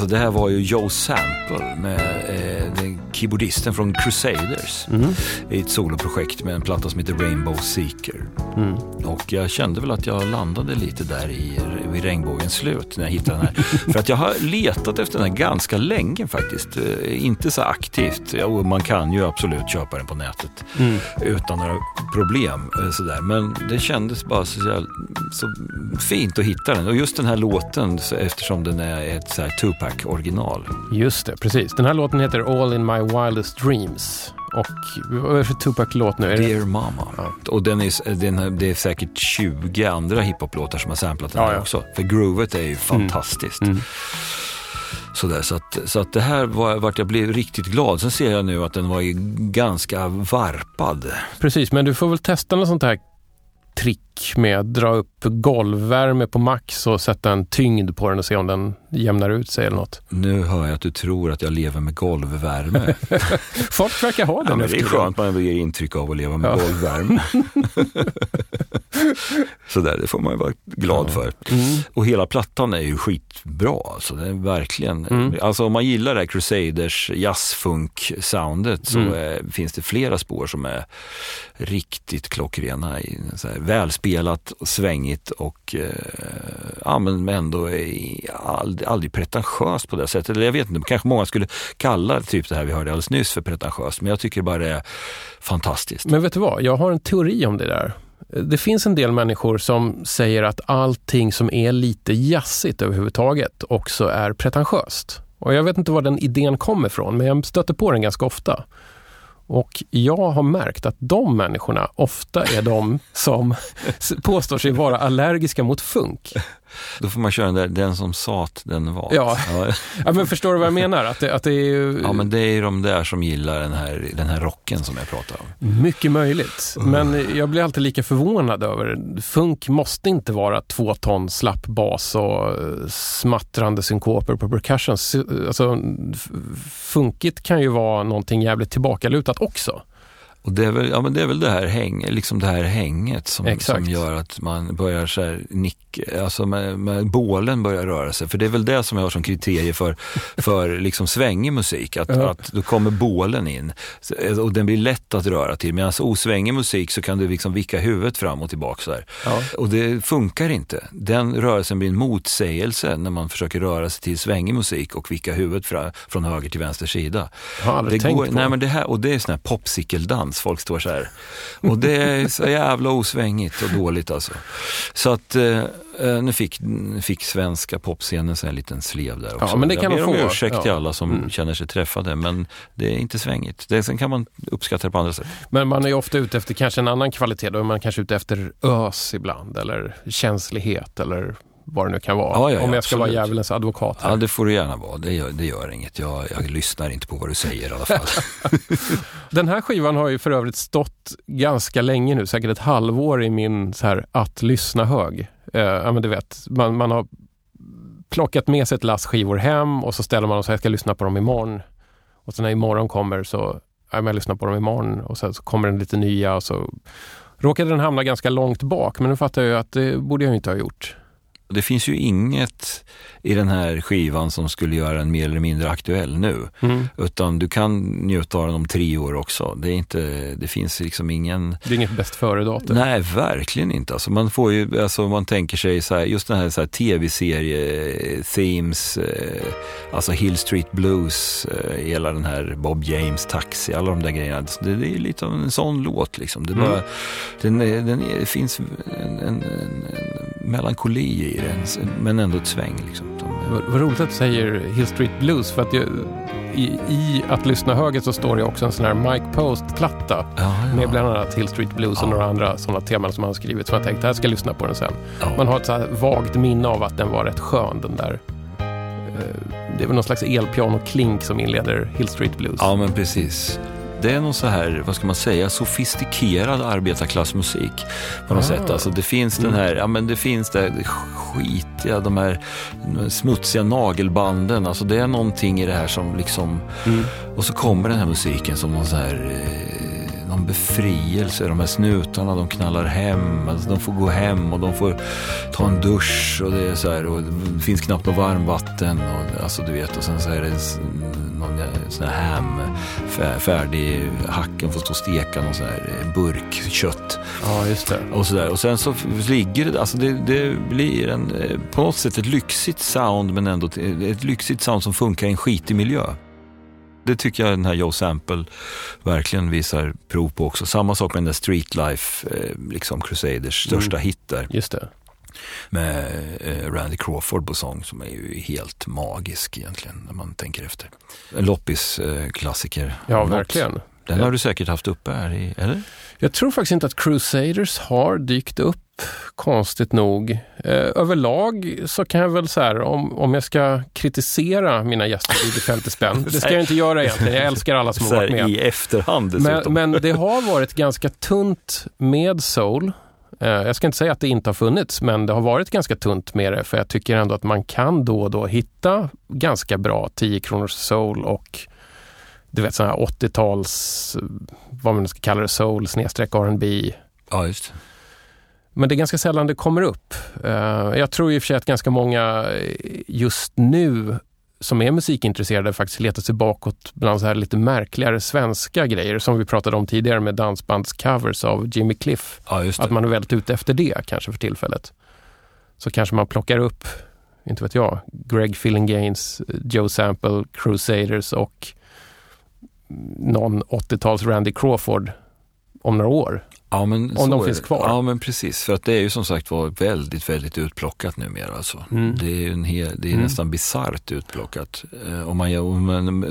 Alltså det här var ju Joe Sample med den keyboardisten från Crusaders i ett soloprojekt med en platta som heter Rainbow Seeker. Mm. Och jag kände väl att jag landade lite där i regnbågens slut när jag hittade den här. För att jag har letat efter den här ganska länge faktiskt. Inte så aktivt. Jo, man kan ju absolut köpa den på nätet utan några problem. Sådär. Men det kändes bara så fint att hitta den. Och just den här låten, eftersom den är ett så här Tupac original. Just det, precis. Den här låten heter All in My Wildest Dreams. Och vad är för Tupac-låt nu? Dear Mama. Ja. Och det är säkert 20 andra hiphop-låtar som har samplat den här också. För groovet är ju fantastiskt. Mm. Mm. Så att det här var jag blev riktigt glad. Sen ser jag nu att den var ju ganska varpad. Precis, men du får väl testa något sånt här trick med att dra upp golvvärme på max och sätta en tyngd på den och se om den jämnar ut sig eller något. Nu hör jag att du tror att jag lever med golvvärme. Folk verkar ha den. Ja, det är skönt man ger intryck av att leva med golvvärme. Så där, det får man ju vara glad för. Mm. Och hela plattan är ju skitbra. Alltså, det är verkligen, alltså, om man gillar det här Crusaders jazzfunk-soundet så finns det flera spår som är riktigt klockrena i så här, välspelat, svängigt och men ändå aldrig pretentiöst på det sättet. Eller jag vet inte, kanske många skulle kalla typ det här vi hörde alldeles nyss för pretentiöst, men jag tycker bara det är fantastiskt. Men vet du vad, jag har en teori om det där. Det finns en del människor som säger att allting som är lite jazzigt överhuvudtaget också är pretentiöst. Och jag vet inte var den idén kommer ifrån, men jag stöter på den ganska ofta. Och jag har märkt att de människorna ofta är de som påstår sig vara allergiska mot funk. Då får man köra den som sat, den var. Ja, men förstår du vad jag menar? Att det är ju... Ja, men det är ju de där som gillar den här rocken som jag pratar om. Mycket möjligt. Men jag blir alltid lika förvånad över. Funk måste inte vara 2 ton slapp bas och smattrande synkoper på percussion. Alltså, funkigt kan ju vara någonting jävligt tillbakalutat också. Och det är väl det här hänget som gör att man börjar så här nicka, alltså med bålen börjar röra sig, för det är väl det som jag har som kriterie för liksom svängig musik, att då kommer bålen in och den blir lätt att röra till, medan osvängig musik så kan du liksom vicka huvudet fram och tillbaka så här. Ja. Och det funkar inte. Den rörelsen blir en motsägelse när man försöker röra sig till svängig musik och vicka huvudet från höger till vänster sida. Men det här, och det är sån här popsikeldans. Folk står så här. Och det är så jävla osvängigt och dåligt alltså. Så att nu fick svenska popscenen så en liten slev där också. Ja, men det kan man få. Ursäkt till alla som känner sig träffade, men det är inte svängigt. Sen kan man uppskatta det på andra sätt. Men man är ju ofta ute efter kanske en annan kvalitet. Då är man kanske ute efter ös ibland, eller känslighet, eller vad det nu kan vara. Ja, om jag ska vara djävulens advokat här. Ja, det får du gärna vara. Det gör inget. Jag lyssnar inte på vad du säger i alla fall. Den här skivan har ju för övrigt stått ganska länge nu. Säkert ett halvår i min så här att lyssna hög. Men du vet, man har plockat med sig ett lass skivor hem och så ställer man dem så här, jag ska lyssna på dem imorgon. Och sen när imorgon kommer så jag lyssnar på dem imorgon. Och sen så kommer den lite nya och så råkade den hamna ganska långt bak. Men nu fattar jag ju att det borde jag inte ha gjort. Det finns ju inget i den här skivan som skulle göra den mer eller mindre aktuell nu. Mm. Utan du kan njuta av den om 3 år också. Det finns liksom ingen... Det är inget bäst före datum. Nej, verkligen inte. Alltså man får ju, man tänker sig så här, just den här, så här tv-serie-themes, alltså Hill Street Blues, hela den här Bob James Taxi, alla de där grejerna. Det är lite av en sån låt liksom. Det bara, det finns en melankoli i det, men ändå ett sväng liksom. Vad roligt att du säger Hill Street Blues, för att i att lyssna höger så står det också en sån här Mike Post-platta med bland annat Hill Street Blues och några andra sådana teman som han skrivit, så jag tänkte här ska jag lyssna på den sen. Ja. Man har ett så här vagt minne av att den var rätt skön, den där. Det är väl någon slags elpiano-klink som inleder Hill Street Blues. Ja, men precis. Det är någon så här, vad ska man säga, sofistikerad arbetarklassmusik på något sätt. Alltså det finns den här, det finns det skitiga, de här smutsiga nagelbanden. Alltså det är någonting i det här som liksom och så kommer den här musiken som någon så här någon befrielse. De här snutarna, de knallar hem, alltså de får gå hem och de får ta en dusch och det är så här, och det finns knappt något varmvatten och alltså du vet, och sen så är det någon sån här hem färdig, hacken får stå och steka någon sån här burkkött. Ja, just det. Och så där, och sen så ligger det, alltså det blir en på något sätt ett lyxigt sound, men ändå ett lyxigt sound som funkar i en skitig miljö. Det tycker jag den här Joe Sample verkligen visar prov på också. Samma sak med den där Streetlife, liksom Crusaders största hit där. Just det. Med Randy Crawford på sång, som är ju helt magisk egentligen när man tänker efter. En loppis-klassiker. Ja, verkligen. Den har du säkert haft uppe här i, eller? Jag tror faktiskt inte att Crusaders har dykt upp, konstigt nog. Överlag så kan jag väl så här, om jag ska kritisera mina gäster i 50 spänn, det ska jag inte göra egentligen, jag älskar alla som har varit med. I efterhand dessutom. Men det har varit ganska tunt med soul. Jag ska inte säga att det inte har funnits, men det har varit ganska tunt med det, för jag tycker ändå att man kan då och då hitta ganska bra 10 kronors soul och du vet sådana här 80-tals, vad man ska kalla det, soul/R&B. Ja, just. Men det är ganska sällan det kommer upp. Jag tror i och för sig att ganska många just nu som är musikintresserade faktiskt letar sig bakåt bland så här lite märkligare svenska grejer som vi pratade om tidigare med dansbandscovers av Jimmy Cliff. Ja, just det. Att man är väldigt ute efter det kanske för tillfället. Så kanske man plockar upp, inte vet jag, Greg Phillinganes, Joe Sample, Crusaders och någon 80-tals Randy Crawford om några år. Ja, men om de finns kvar. Ja, men precis. För att det är ju som sagt var väldigt, väldigt utplockat numera. Alltså. Mm. Det är, det är nästan bizarrt utplockat.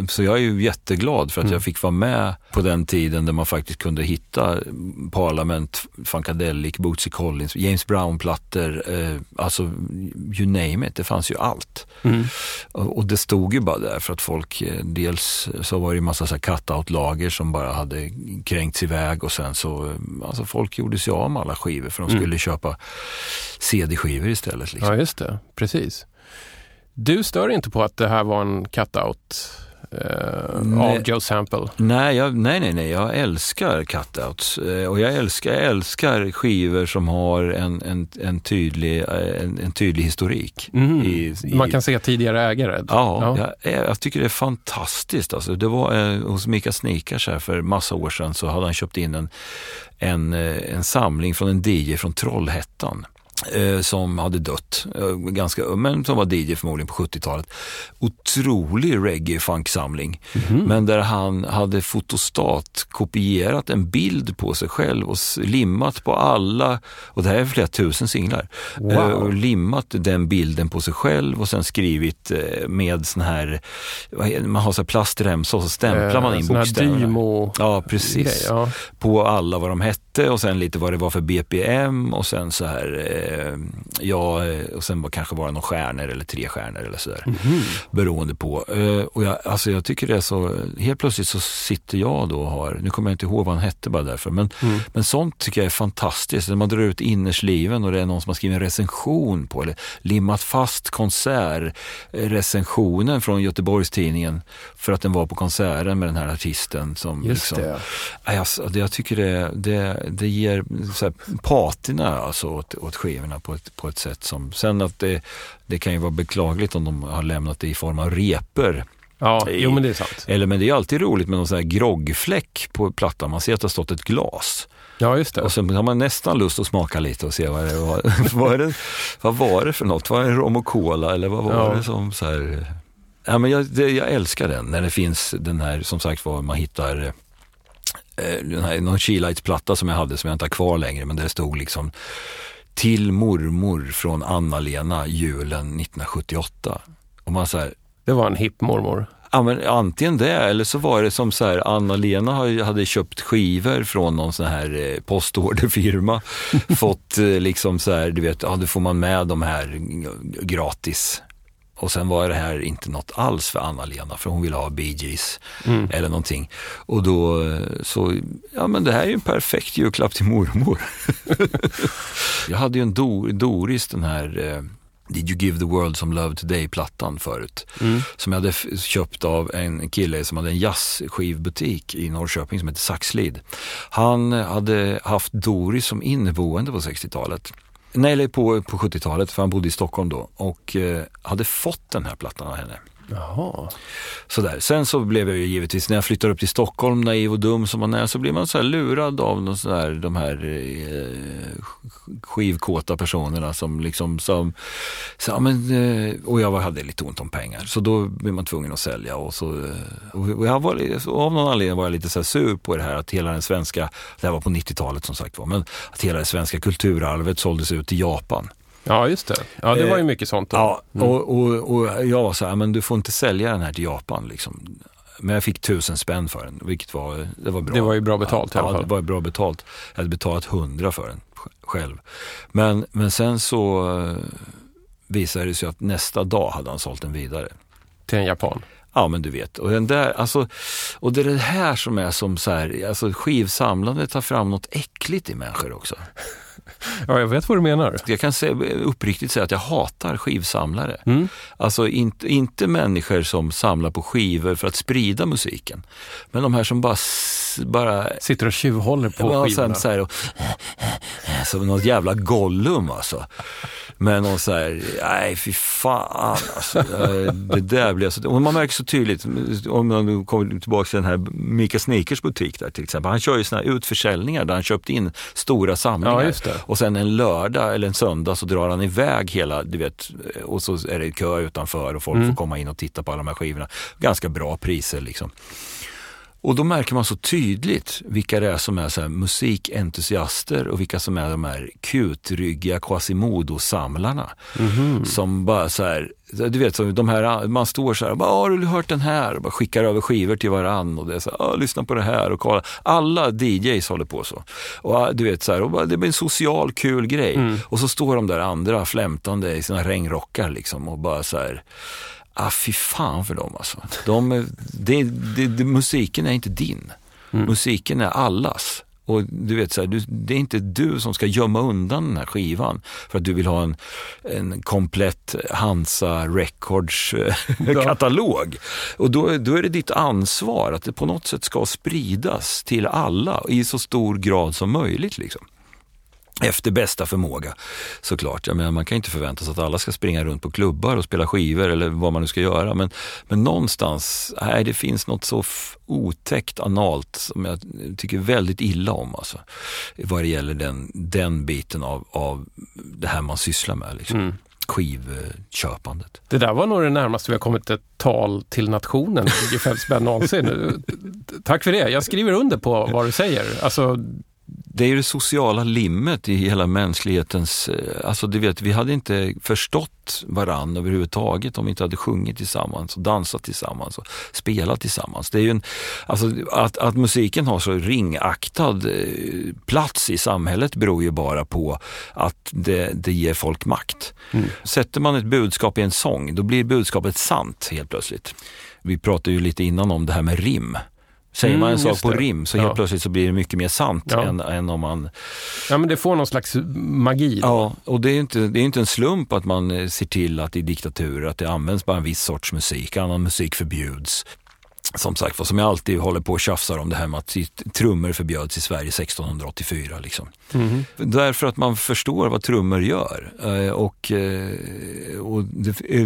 Så jag är ju jätteglad för att jag fick vara med på den tiden där man faktiskt kunde hitta Parlament, Funkadelic, Bootsy Collins, James Brown-plattor. Alltså, you name it. Det fanns ju allt. Mm. Och det stod ju bara där för att folk, dels så var det ju en massa cut-out-lager som bara hade krängts iväg och sen så... Alltså folk gjorde sig av med alla skivor för de skulle köpa CD-skivor istället. Liksom. Ja, just det. Precis. Du stör inte på att det här var en cut-out av Joe Sample? Nej. Jag älskar cut-outs. Och jag älskar skivor som har en tydlig historik. Mm. Man kan se tidigare ägare. Ja. Jag tycker det är fantastiskt. Alltså, det var hos Mika Sneakers här för massa år sedan, så hade han köpt in en samling från en DJ från Trollhättan som hade dött ganska, men som var DJ förmodligen på 70-talet. Otrolig reggae-funk-samling. Men där han hade fotostat kopierat en bild på sig själv och limmat på alla, och det här är flera tusen singlar. Wow. Och limmat den bilden på sig själv och sen skrivit med sån här, man har så här plastremsa och så stämplar man in bokstäverna. Ja, precis. Okay, ja. På alla vad de hette och sen lite vad det var för BPM och sen så här ja, och sen var kanske bara någon stjärnor eller 3 stjärnor eller sådär beroende på, och jag tycker det är så, helt plötsligt så sitter jag då och har, nu kommer jag inte ihåg vad han hette bara därför, men sånt tycker jag är fantastiskt, när man drar ut innersliven och det är någon som har skrivit en recension på eller limmat fast konsertrecensionen från Göteborgstidningen för att den var på konserten med den här artisten som liksom, jag tycker det ger så här, patina alltså åt skivorna på ett sätt som... Sen att det kan ju vara beklagligt om de har lämnat det i form av repor. Ja, jo, men det är sant. Men det är alltid roligt med någon sån här groggfläck på plattan. Man ser att det har stått ett glas. Ja, just det. Och sen har man nästan lust att smaka lite och se vad det var. Vad var det för något? Var det rom och cola? Eller vad var det som så här... Ja, men jag älskar den. När det finns den här, som sagt, vad man hittar... Den här, någon Keylights-platta som jag hade som jag inte har kvar längre, men det stod liksom till mormor från Anna-Lena julen 1978. Och man så här, det var en hipp mormor. Ja, men antingen det, eller så var det som så här, Anna-Lena hade köpt skivor från någon sån här postorderfirma, fått liksom så här, du vet, ja, då får man med de här gratis. Och sen var det här inte något alls för Anna-Lena, för hon ville ha Bee Gees eller någonting. Och då så, ja, men det här är ju en perfekt julklapp till mormor. Jag hade ju en Doris, den här Did You Give the World Some Love Today-plattan förut. Mm. Som jag hade köpt av en kille som hade en jazzskivbutik i Norrköping som hette Saxlid. Han hade haft Doris som inneboende på 60-talet. Nej, på 70-talet, för han bodde i Stockholm då. Och hade fått den här plattan av henne. Jaha. Sådär. Sen så blev jag ju givetvis, när jag flyttar upp till Stockholm, naiv och dum som man är, så blir man så här lurad av någon sån här, de här skivkåta personerna som liksom så, men, och jag hade lite ont om pengar, så då blir man tvungen att sälja. Och så och jag var, så av någon anledning var jag lite så här sur på det här att hela den svenska, det här var på 90-talet som sagt var, men att hela det svenska kulturarvet såldes ut till Japan. Ja, just det. Ja, det var ju mycket sånt då. Ja, och jag var så här, men du får inte sälja den här till Japan liksom. Men jag fick 1000 spänn för den, vilket var bra. Det var ju bra betalt i alla fall. Ja, det var bra betalt. Jag hade betalat 100 för den själv. Men sen så visade det sig att nästa dag hade han sålt den vidare. Till en japan? Ja, men du vet. Och den där, alltså, och det är det här som är som så här, alltså skivsamlandet tar fram något äckligt i människor också. Ja, jag vet vad du menar. Jag kan uppriktigt säga att jag hatar skivsamlare. Mm. Alltså inte människor som samlar på skivor för att sprida musiken. Men de här som bara sitter och tjuvhåller på skivorna. Så här, och som något jävla Gollum alltså. Men de så här, nej fy fan alltså, det där blir så. Och man märker så tydligt, om man nu kommer tillbaka till den här Mika Sneakers butik där till exempel. Han kör ju såna här utförsäljningar där han köpt in stora samlingar. Ja, just det. Och sen en lördag eller en söndag så drar han iväg hela, du vet, och så är det kö utanför och folk får komma in och titta på alla de här skivorna. Ganska bra priser liksom. Och då märker man så tydligt vilka det är som är så här musikentusiaster och vilka som är de här kutryggiga Quasimodo-samlarna. Mm-hmm. Som bara så här, du vet, som de här, man står så här och bara, har du hört den här? Och bara skickar över skivor till varann och det är så här, lyssna på det här och kolla. Alla DJs håller på så. Och du vet så här, och bara, det blir en social kul grej. Mm. Och så står de där andra flämtande i sina regnrockar liksom och bara så här, ah, fy fan för dem alltså. Musiken är inte din. Mm. Musiken är allas. Och du vet så här, det är inte du som ska gömma undan den här skivan för att du vill ha en komplett Hansa Records katalog. Och då är det ditt ansvar att det på något sätt ska spridas till alla i så stor grad som möjligt liksom. Efter bästa förmåga, såklart. Jag menar, man kan inte förvänta sig att alla ska springa runt på klubbar och spela skivor eller vad man nu ska göra. Men någonstans, nej, det finns något så otäckt analt som jag tycker väldigt illa om. Alltså, vad det gäller den biten av det här man sysslar med, liksom. Mm. Skivköpandet. Det där var nog det närmaste vi har kommit ett tal till nationen. 25 spänn någonsin. Tack för det. Jag skriver under på vad du säger. Alltså, det är ju det sociala limmet i hela mänsklighetens, alltså du vet, vi hade inte förstått varann överhuvudtaget om vi inte hade sjungit tillsammans och dansat tillsammans och spelat tillsammans. Det är ju alltså att musiken har så ringaktad plats i samhället beror ju bara på att det ger folk makt. Mm. Sätter man ett budskap i en sång, då blir budskapet sant helt plötsligt. Vi pratade ju lite innan om det här med rim. Säger man en sak på rim så helt plötsligt så blir det mycket mer sant än om man... Ja, men det får någon slags magi. Då. Ja, och det är inte en slump att man ser till att i diktaturer att det används bara en viss sorts musik, annan musik förbjuds. Som sagt, vad som jag alltid håller på och tjafsar om det här med att trummor förbjöds i Sverige 1684 liksom. Mm. Därför att man förstår vad trummor gör och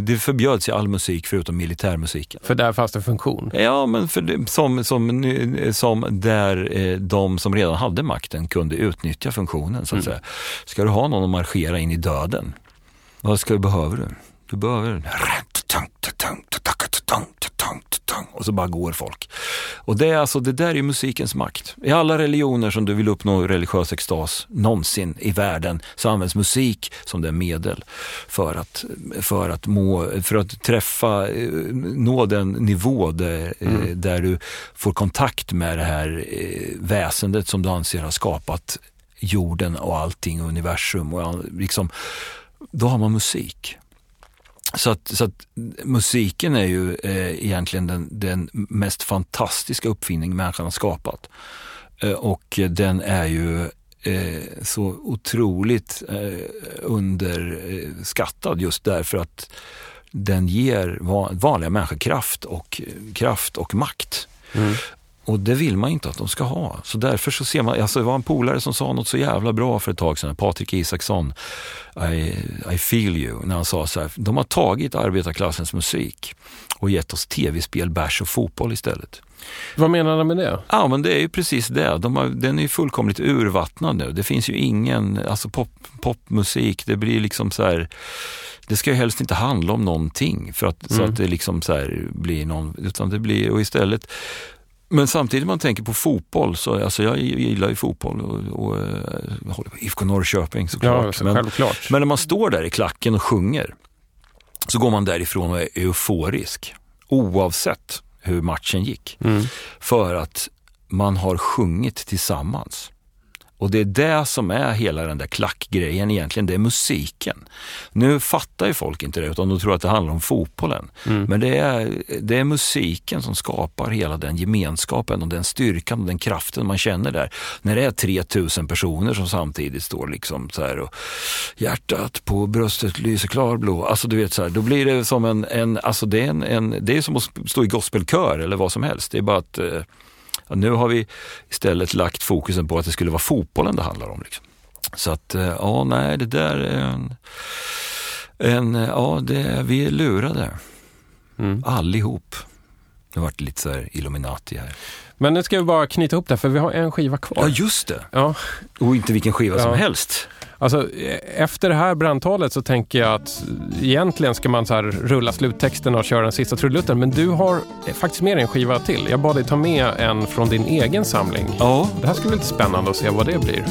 det förbjöds i all musik förutom militärmusiken. För där fanns det funktion. Ja, men för det, som där de som redan hade makten kunde utnyttja funktionen så att säga. Ska du ha någon att marschera in i döden? Vad behöver du? Du behöver och så bara går folk. Och det är alltså, det där är musikens makt. I alla religioner som du vill uppnå religiös extas någonsin i världen så används musik som det medel för att träffa, nå den nivå där du får kontakt med det här väsendet som du anser har skapat jorden och allting, universum och liksom, då har man musik. Så att musiken är ju egentligen den mest fantastiska uppfinning människan har skapat. Och den är ju så otroligt underskattad just därför att den ger vanliga människor kraft och makt. Mm. Och det vill man inte att de ska ha. Så därför så ser man, alltså det var en polare som sa något så jävla bra för ett tag sedan, Patrik Isaksson, I feel you, när han sa så här: de har tagit arbetarklassens musik och gett oss tv-spel, bärs och fotboll istället. Vad menar han med det? Ja, men det är ju precis det. Den är ju fullkomligt urvattnad nu. Det finns ju ingen, alltså popmusik, det blir liksom så här, det ska ju helst inte handla om någonting för att, så att det liksom så här blir någon, utan det blir, och istället. Men samtidigt man tänker på fotboll, så alltså jag gillar ju fotboll och håller på IFK Norrköping såklart. Ja, så men när man står där i klacken och sjunger så går man därifrån och är euforisk oavsett hur matchen gick. Mm. För att man har sjungit tillsammans. Och det är det som är hela den där klackgrejen egentligen, det är musiken. Nu fattar ju folk inte det, utan de tror att det handlar om fotbollen. Mm. Men det är musiken som skapar hela den gemenskapen och den styrkan och den kraften man känner där. När det är 3000 personer som samtidigt står liksom så här och hjärtat på bröstet lyser klarblå. Alltså du vet så här, då blir det som det är som att stå i gospelkör eller vad som helst. Det är bara att nu har vi istället lagt fokusen på att det skulle vara fotbollen det handlar om. Liksom. Så att, det där är vi är lurade. Mm. Allihop. Det har varit lite så här Illuminati här. Men nu ska vi bara knyta ihop det, för vi har en skiva kvar. Ja, just det. Ja. Och inte vilken skiva som helst. Alltså, efter det här brandtalet så tänker jag att egentligen ska man så här rulla sluttexten och köra den sista trudelutten. Men du har faktiskt med en skiva till. Jag bad dig ta med en från din egen samling. Ja. Det här ska bli lite spännande att se vad det blir.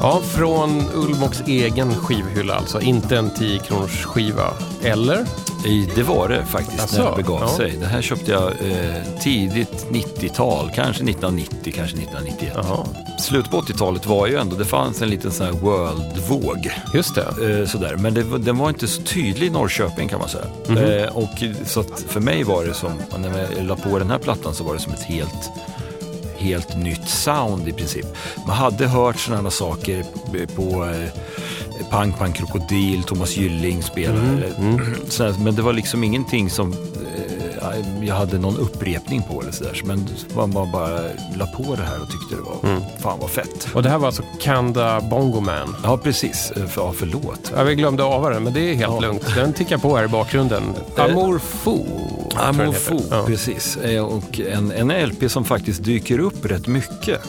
Ja, från Ulmox egen skivhylla alltså. Inte en 10-kronors skiva, eller? Det var det faktiskt, alltså, när det begav sig. Det här köpte jag tidigt 90-tal, kanske 1990, kanske 1991. Aha. Slut på 80-talet var ju ändå, det fanns en liten sån här world-våg. Just det. Sådär. Men den var inte så tydlig i Norrköping, kan man säga. Mm-hmm. Och så att för mig var det som, när jag la på den här plattan så var det som ett helt nytt sound i princip. Man hade hört sådana saker på Pang Krokodil, Thomas Gylling spelade. Sådär, men det var liksom ingenting som jag hade någon upprepning på eller sådär. Men man bara la på det här och tyckte det var fan vad fett. Och det här var alltså Kanda Bongo Man. Ja, precis. Ja, förlåt. Ja, vi glömde av den, men det är helt lugnt. Den tickar på här i bakgrunden. Amor Fou. Amor Fou, precis. Och en LP som faktiskt dyker upp rätt mycket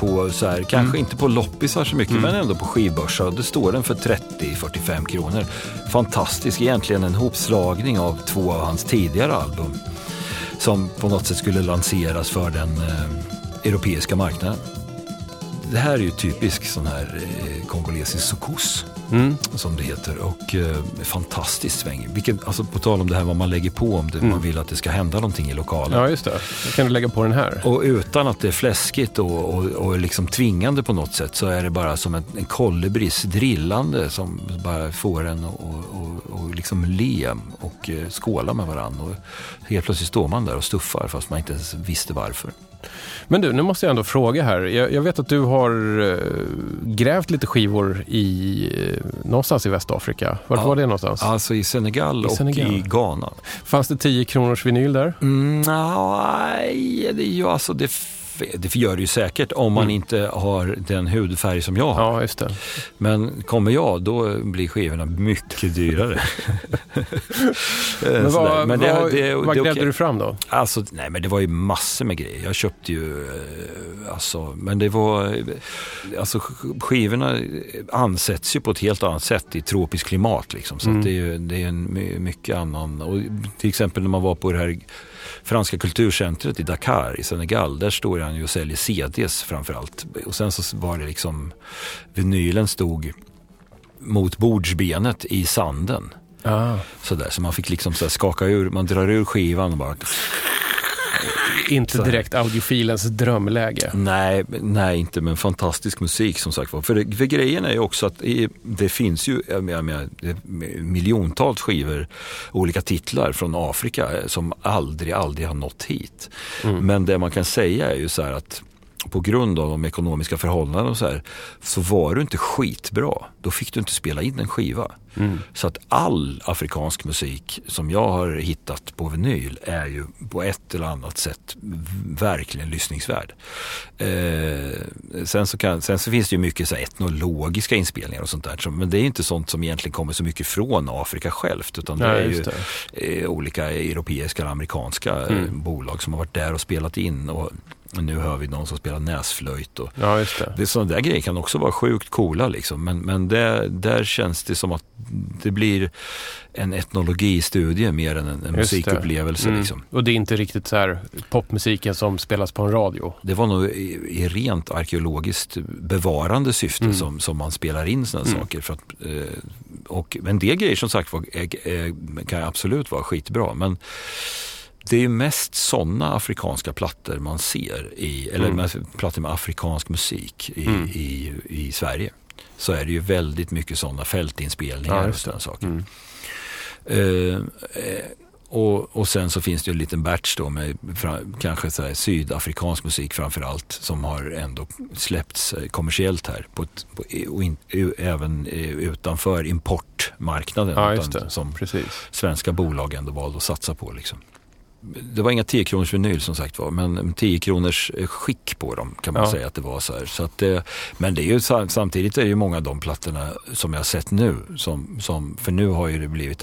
på så här, kanske inte på loppisar så mycket, men ändå på skivbörsa. Det står den för 30-45 kronor. Fantastisk, egentligen en hopslagning av två av hans tidigare album som på något sätt skulle lanseras för den europeiska marknaden. Det här är ju typisk sån här kongolesisk sokos som det heter, och fantastiskt sväng. Vilket, alltså på tal om det här vad man lägger på om det, man vill att det ska hända någonting i lokalen. Ja, just det. Då kan du lägga på den här. Och utan att det är fläskigt och liksom tvingande på något sätt, så är det bara som en kolibris drillande som bara får en och liksom le och skåla med varann. Och helt plötsligt står man där och stuffar fast man inte ens visste varför. Men du, nu måste jag ändå fråga här. Jag vet att du har grävt lite skivor någonstans i Västafrika. Vart var det någonstans? Alltså i Senegal och i Ghana. Fanns det 10 kronors vinyl där? Nej, det är ju alltså det gör det ju säkert om man inte har den hudfärg som jag har. Ja, just det. Men kommer jag, då blir skivorna mycket dyrare. Men vad grävde du fram då? Alltså, nej, men det var ju massor med grejer. Jag köpte ju, alltså, men det var, alltså skivorna ansätts ju på ett helt annat sätt i tropiskt klimat liksom. Så att det är en mycket annan, och till exempel när man var på det här franska kulturcentret i Dakar i Senegal, där står han ju och säljer CDs framförallt. Och sen så var det liksom, vinylen stod mot bordsbenet i sanden. Sådär, så man fick liksom så här skaka ur, man drar ur skivan och bara... Inte direkt audiofilens drömläge. Nej, inte, men fantastisk musik som sagt var. För grejen är ju också att det finns ju miljontals skivor, olika titlar från Afrika som aldrig har nått hit. Men det man kan säga är ju så här att på grund av de ekonomiska förhållandena och så här, så var du inte skitbra. Då fick du inte spela in en skiva. Så att all afrikansk musik som jag har hittat på vinyl är ju på ett eller annat sätt verkligen lyssningsvärd. Sen så finns det ju mycket så här etnologiska inspelningar och sånt där, men det är inte sånt som egentligen kommer så mycket från Afrika självt, utan det är ju olika europeiska eller amerikanska bolag som har varit där och spelat in, och nu hör vi någon som spelar näsflöjt och det är sådana där grejer kan också vara sjukt coola liksom, men där känns det som att det blir en etnologistudie mer än en musikupplevelse liksom. Och det är inte riktigt så här popmusiken som spelas på en radio. Det var nog i rent arkeologiskt bevarande syfte som man spelar in sådana saker för att, men det grejer som sagt kan absolut vara skitbra, men det är ju mest sådana afrikanska plattor man ser plattor med afrikansk musik i Sverige. Så är det ju väldigt mycket sådana fältinspelningar och sådana saker. Och sen så finns det ju en liten batch då med kanske så här sydafrikansk musik framförallt, som har ändå släppts kommersiellt här även utanför importmarknaden, som precis svenska bolag ändå valde att satsa på liksom. Det var inga 10 kronors vinyl som sagt var, men 10 kronors skick på dem kan man säga att det var så här. Så att men det är ju, samtidigt är det ju många av de plattorna som jag har sett nu för nu har ju det blivit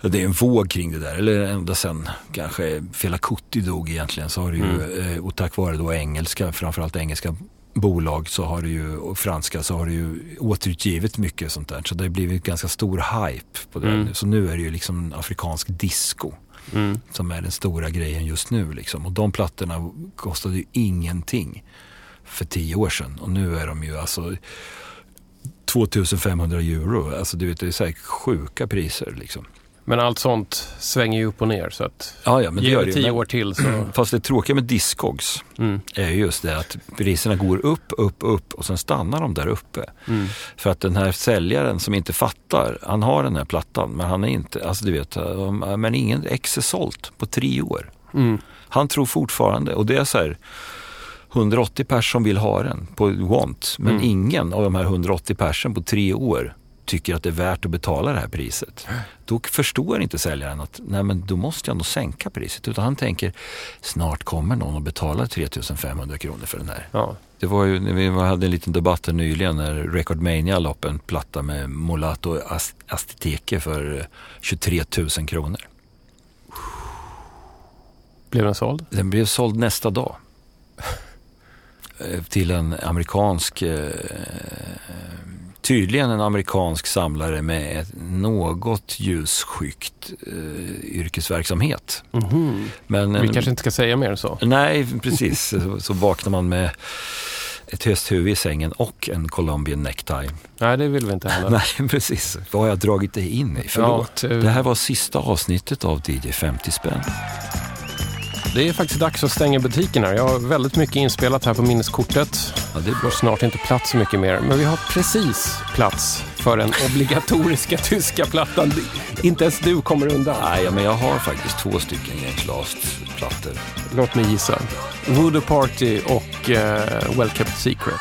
det är en våg kring det där, eller ända sen kanske Fela Kuti dog egentligen, så har det ju, och tack vare då framförallt engelska bolag så har det ju, och franska, så har det ju återutgivit mycket sånt där. Så det har blivit ganska stor hype på det. Så nu är det ju liksom afrikansk disco som är den stora grejen just nu liksom. Och de plattorna kostade ju ingenting. för 10 år sedan. Och nu är de ju alltså 2500 euro. Alltså du vet, det är så här sjuka priser liksom. Men allt sånt svänger ju upp och ner, så att ja, men det gör det 10 år till. Så. Fast det tråkiga med Discogs är just det att priserna går upp och sen stannar de där uppe. Mm. För att den här säljaren som inte fattar, han har den här plattan men han är inte, alltså du vet, men ingen ex är sålt på 3 år. Mm. Han tror fortfarande, och det är så här 180 pers som vill ha den på want, men ingen av de här 180 persen på 3 år tycker att det är värt att betala det här priset. Då förstår inte säljaren att nej, men då måste jag nog sänka priset, utan han tänker, snart kommer någon att betala 3500 kronor för den här. Ja. Det var ju, vi hade en liten debatt nyligen när Recordmania lopp en platta med Mulato Azteke för 23 000 kronor. Blev den såld? Den blev såld nästa dag. Till en amerikansk tydligen en amerikansk samlare med ett något ljusskyggt yrkesverksamhet. Mm-hmm. Men vi kanske inte ska säga mer så. Nej, precis. Så vaknar man med ett hösthuvud i sängen och en Colombian necktie. Nej, det vill vi inte heller. Nej, precis. Vad har jag dragit dig in i? Förlåt. Ja, det här var sista avsnittet av DJ 50 spänn. Det är faktiskt dags att stänga butiken här. Jag har väldigt mycket inspelat här på minneskortet. Ja, det blir snart inte plats så mycket mer. Men vi har precis plats för den obligatoriska tyska plattan. Inte ens du kommer undan. Nej, men jag har faktiskt 2 stycken James Last-plattor. Låt mig gissa. Voodoo Party och Well Kept Secret.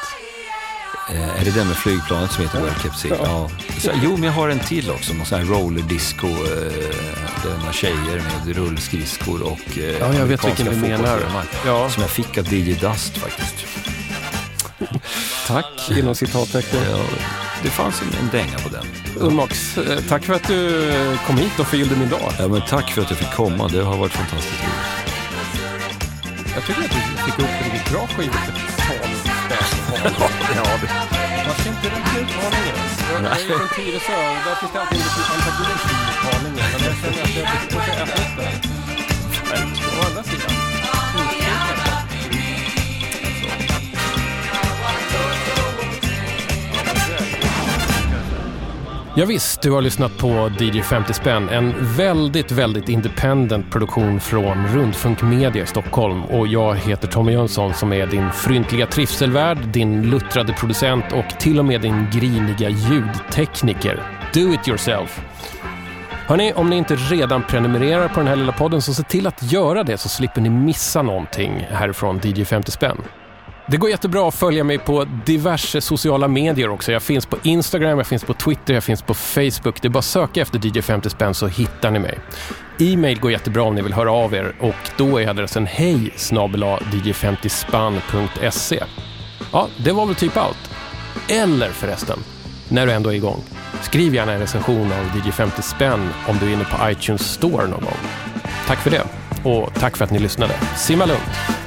Är det den med flygplanet som heter Well Kept Secret? Ja. Ja. Jo, men jag har en till också. Någon sån här roller disco. Denna tjejer med rullskridskor och ja, jag vet vilken du menar. Ja. Som jag fick av DJ Dust faktiskt. Tack, inom citattecken. Ja, det fanns en dänga på den. Ulmox, tack för att du kom hit och förgyllde min dag. Ja, men tack för att jag fick komma. Det har varit fantastiskt. Jag tycker att du fick upp en riktigt bra skiva. Man ska inte rönt ut Haninge. Jag är från Tyresö och där finns det alltid en liten antagonist i Haninge. Men jag känner att jag inte ska äta upp det. Men på andra sidan. Ja visst, du har lyssnat på DJ 50 spänn, en väldigt, väldigt independent produktion från Rundfunk Media i Stockholm. Och jag heter Tommy Jönsson som är din fryntliga trivselvärd, din luttrade producent och till och med din griniga ljudtekniker. Do it yourself! Hörrni, om ni inte redan prenumererar på den här lilla podden så se till att göra det så slipper ni missa någonting härifrån DJ 50 spänn. Det går jättebra att följa mig på diverse sociala medier också. Jag finns på Instagram, jag finns på Twitter, jag finns på Facebook. Det är bara att söka efter DJ 50 spänn så hittar ni mig. E-mail går jättebra om ni vill höra av er och då är adressen hej@dj50spann.se. Ja, det var väl typ allt. Eller förresten, när du ändå är igång, skriv gärna en recension av DJ 50 spänn om du är inne på iTunes Store någon gång. Tack för det och tack för att ni lyssnade. Simma lugnt!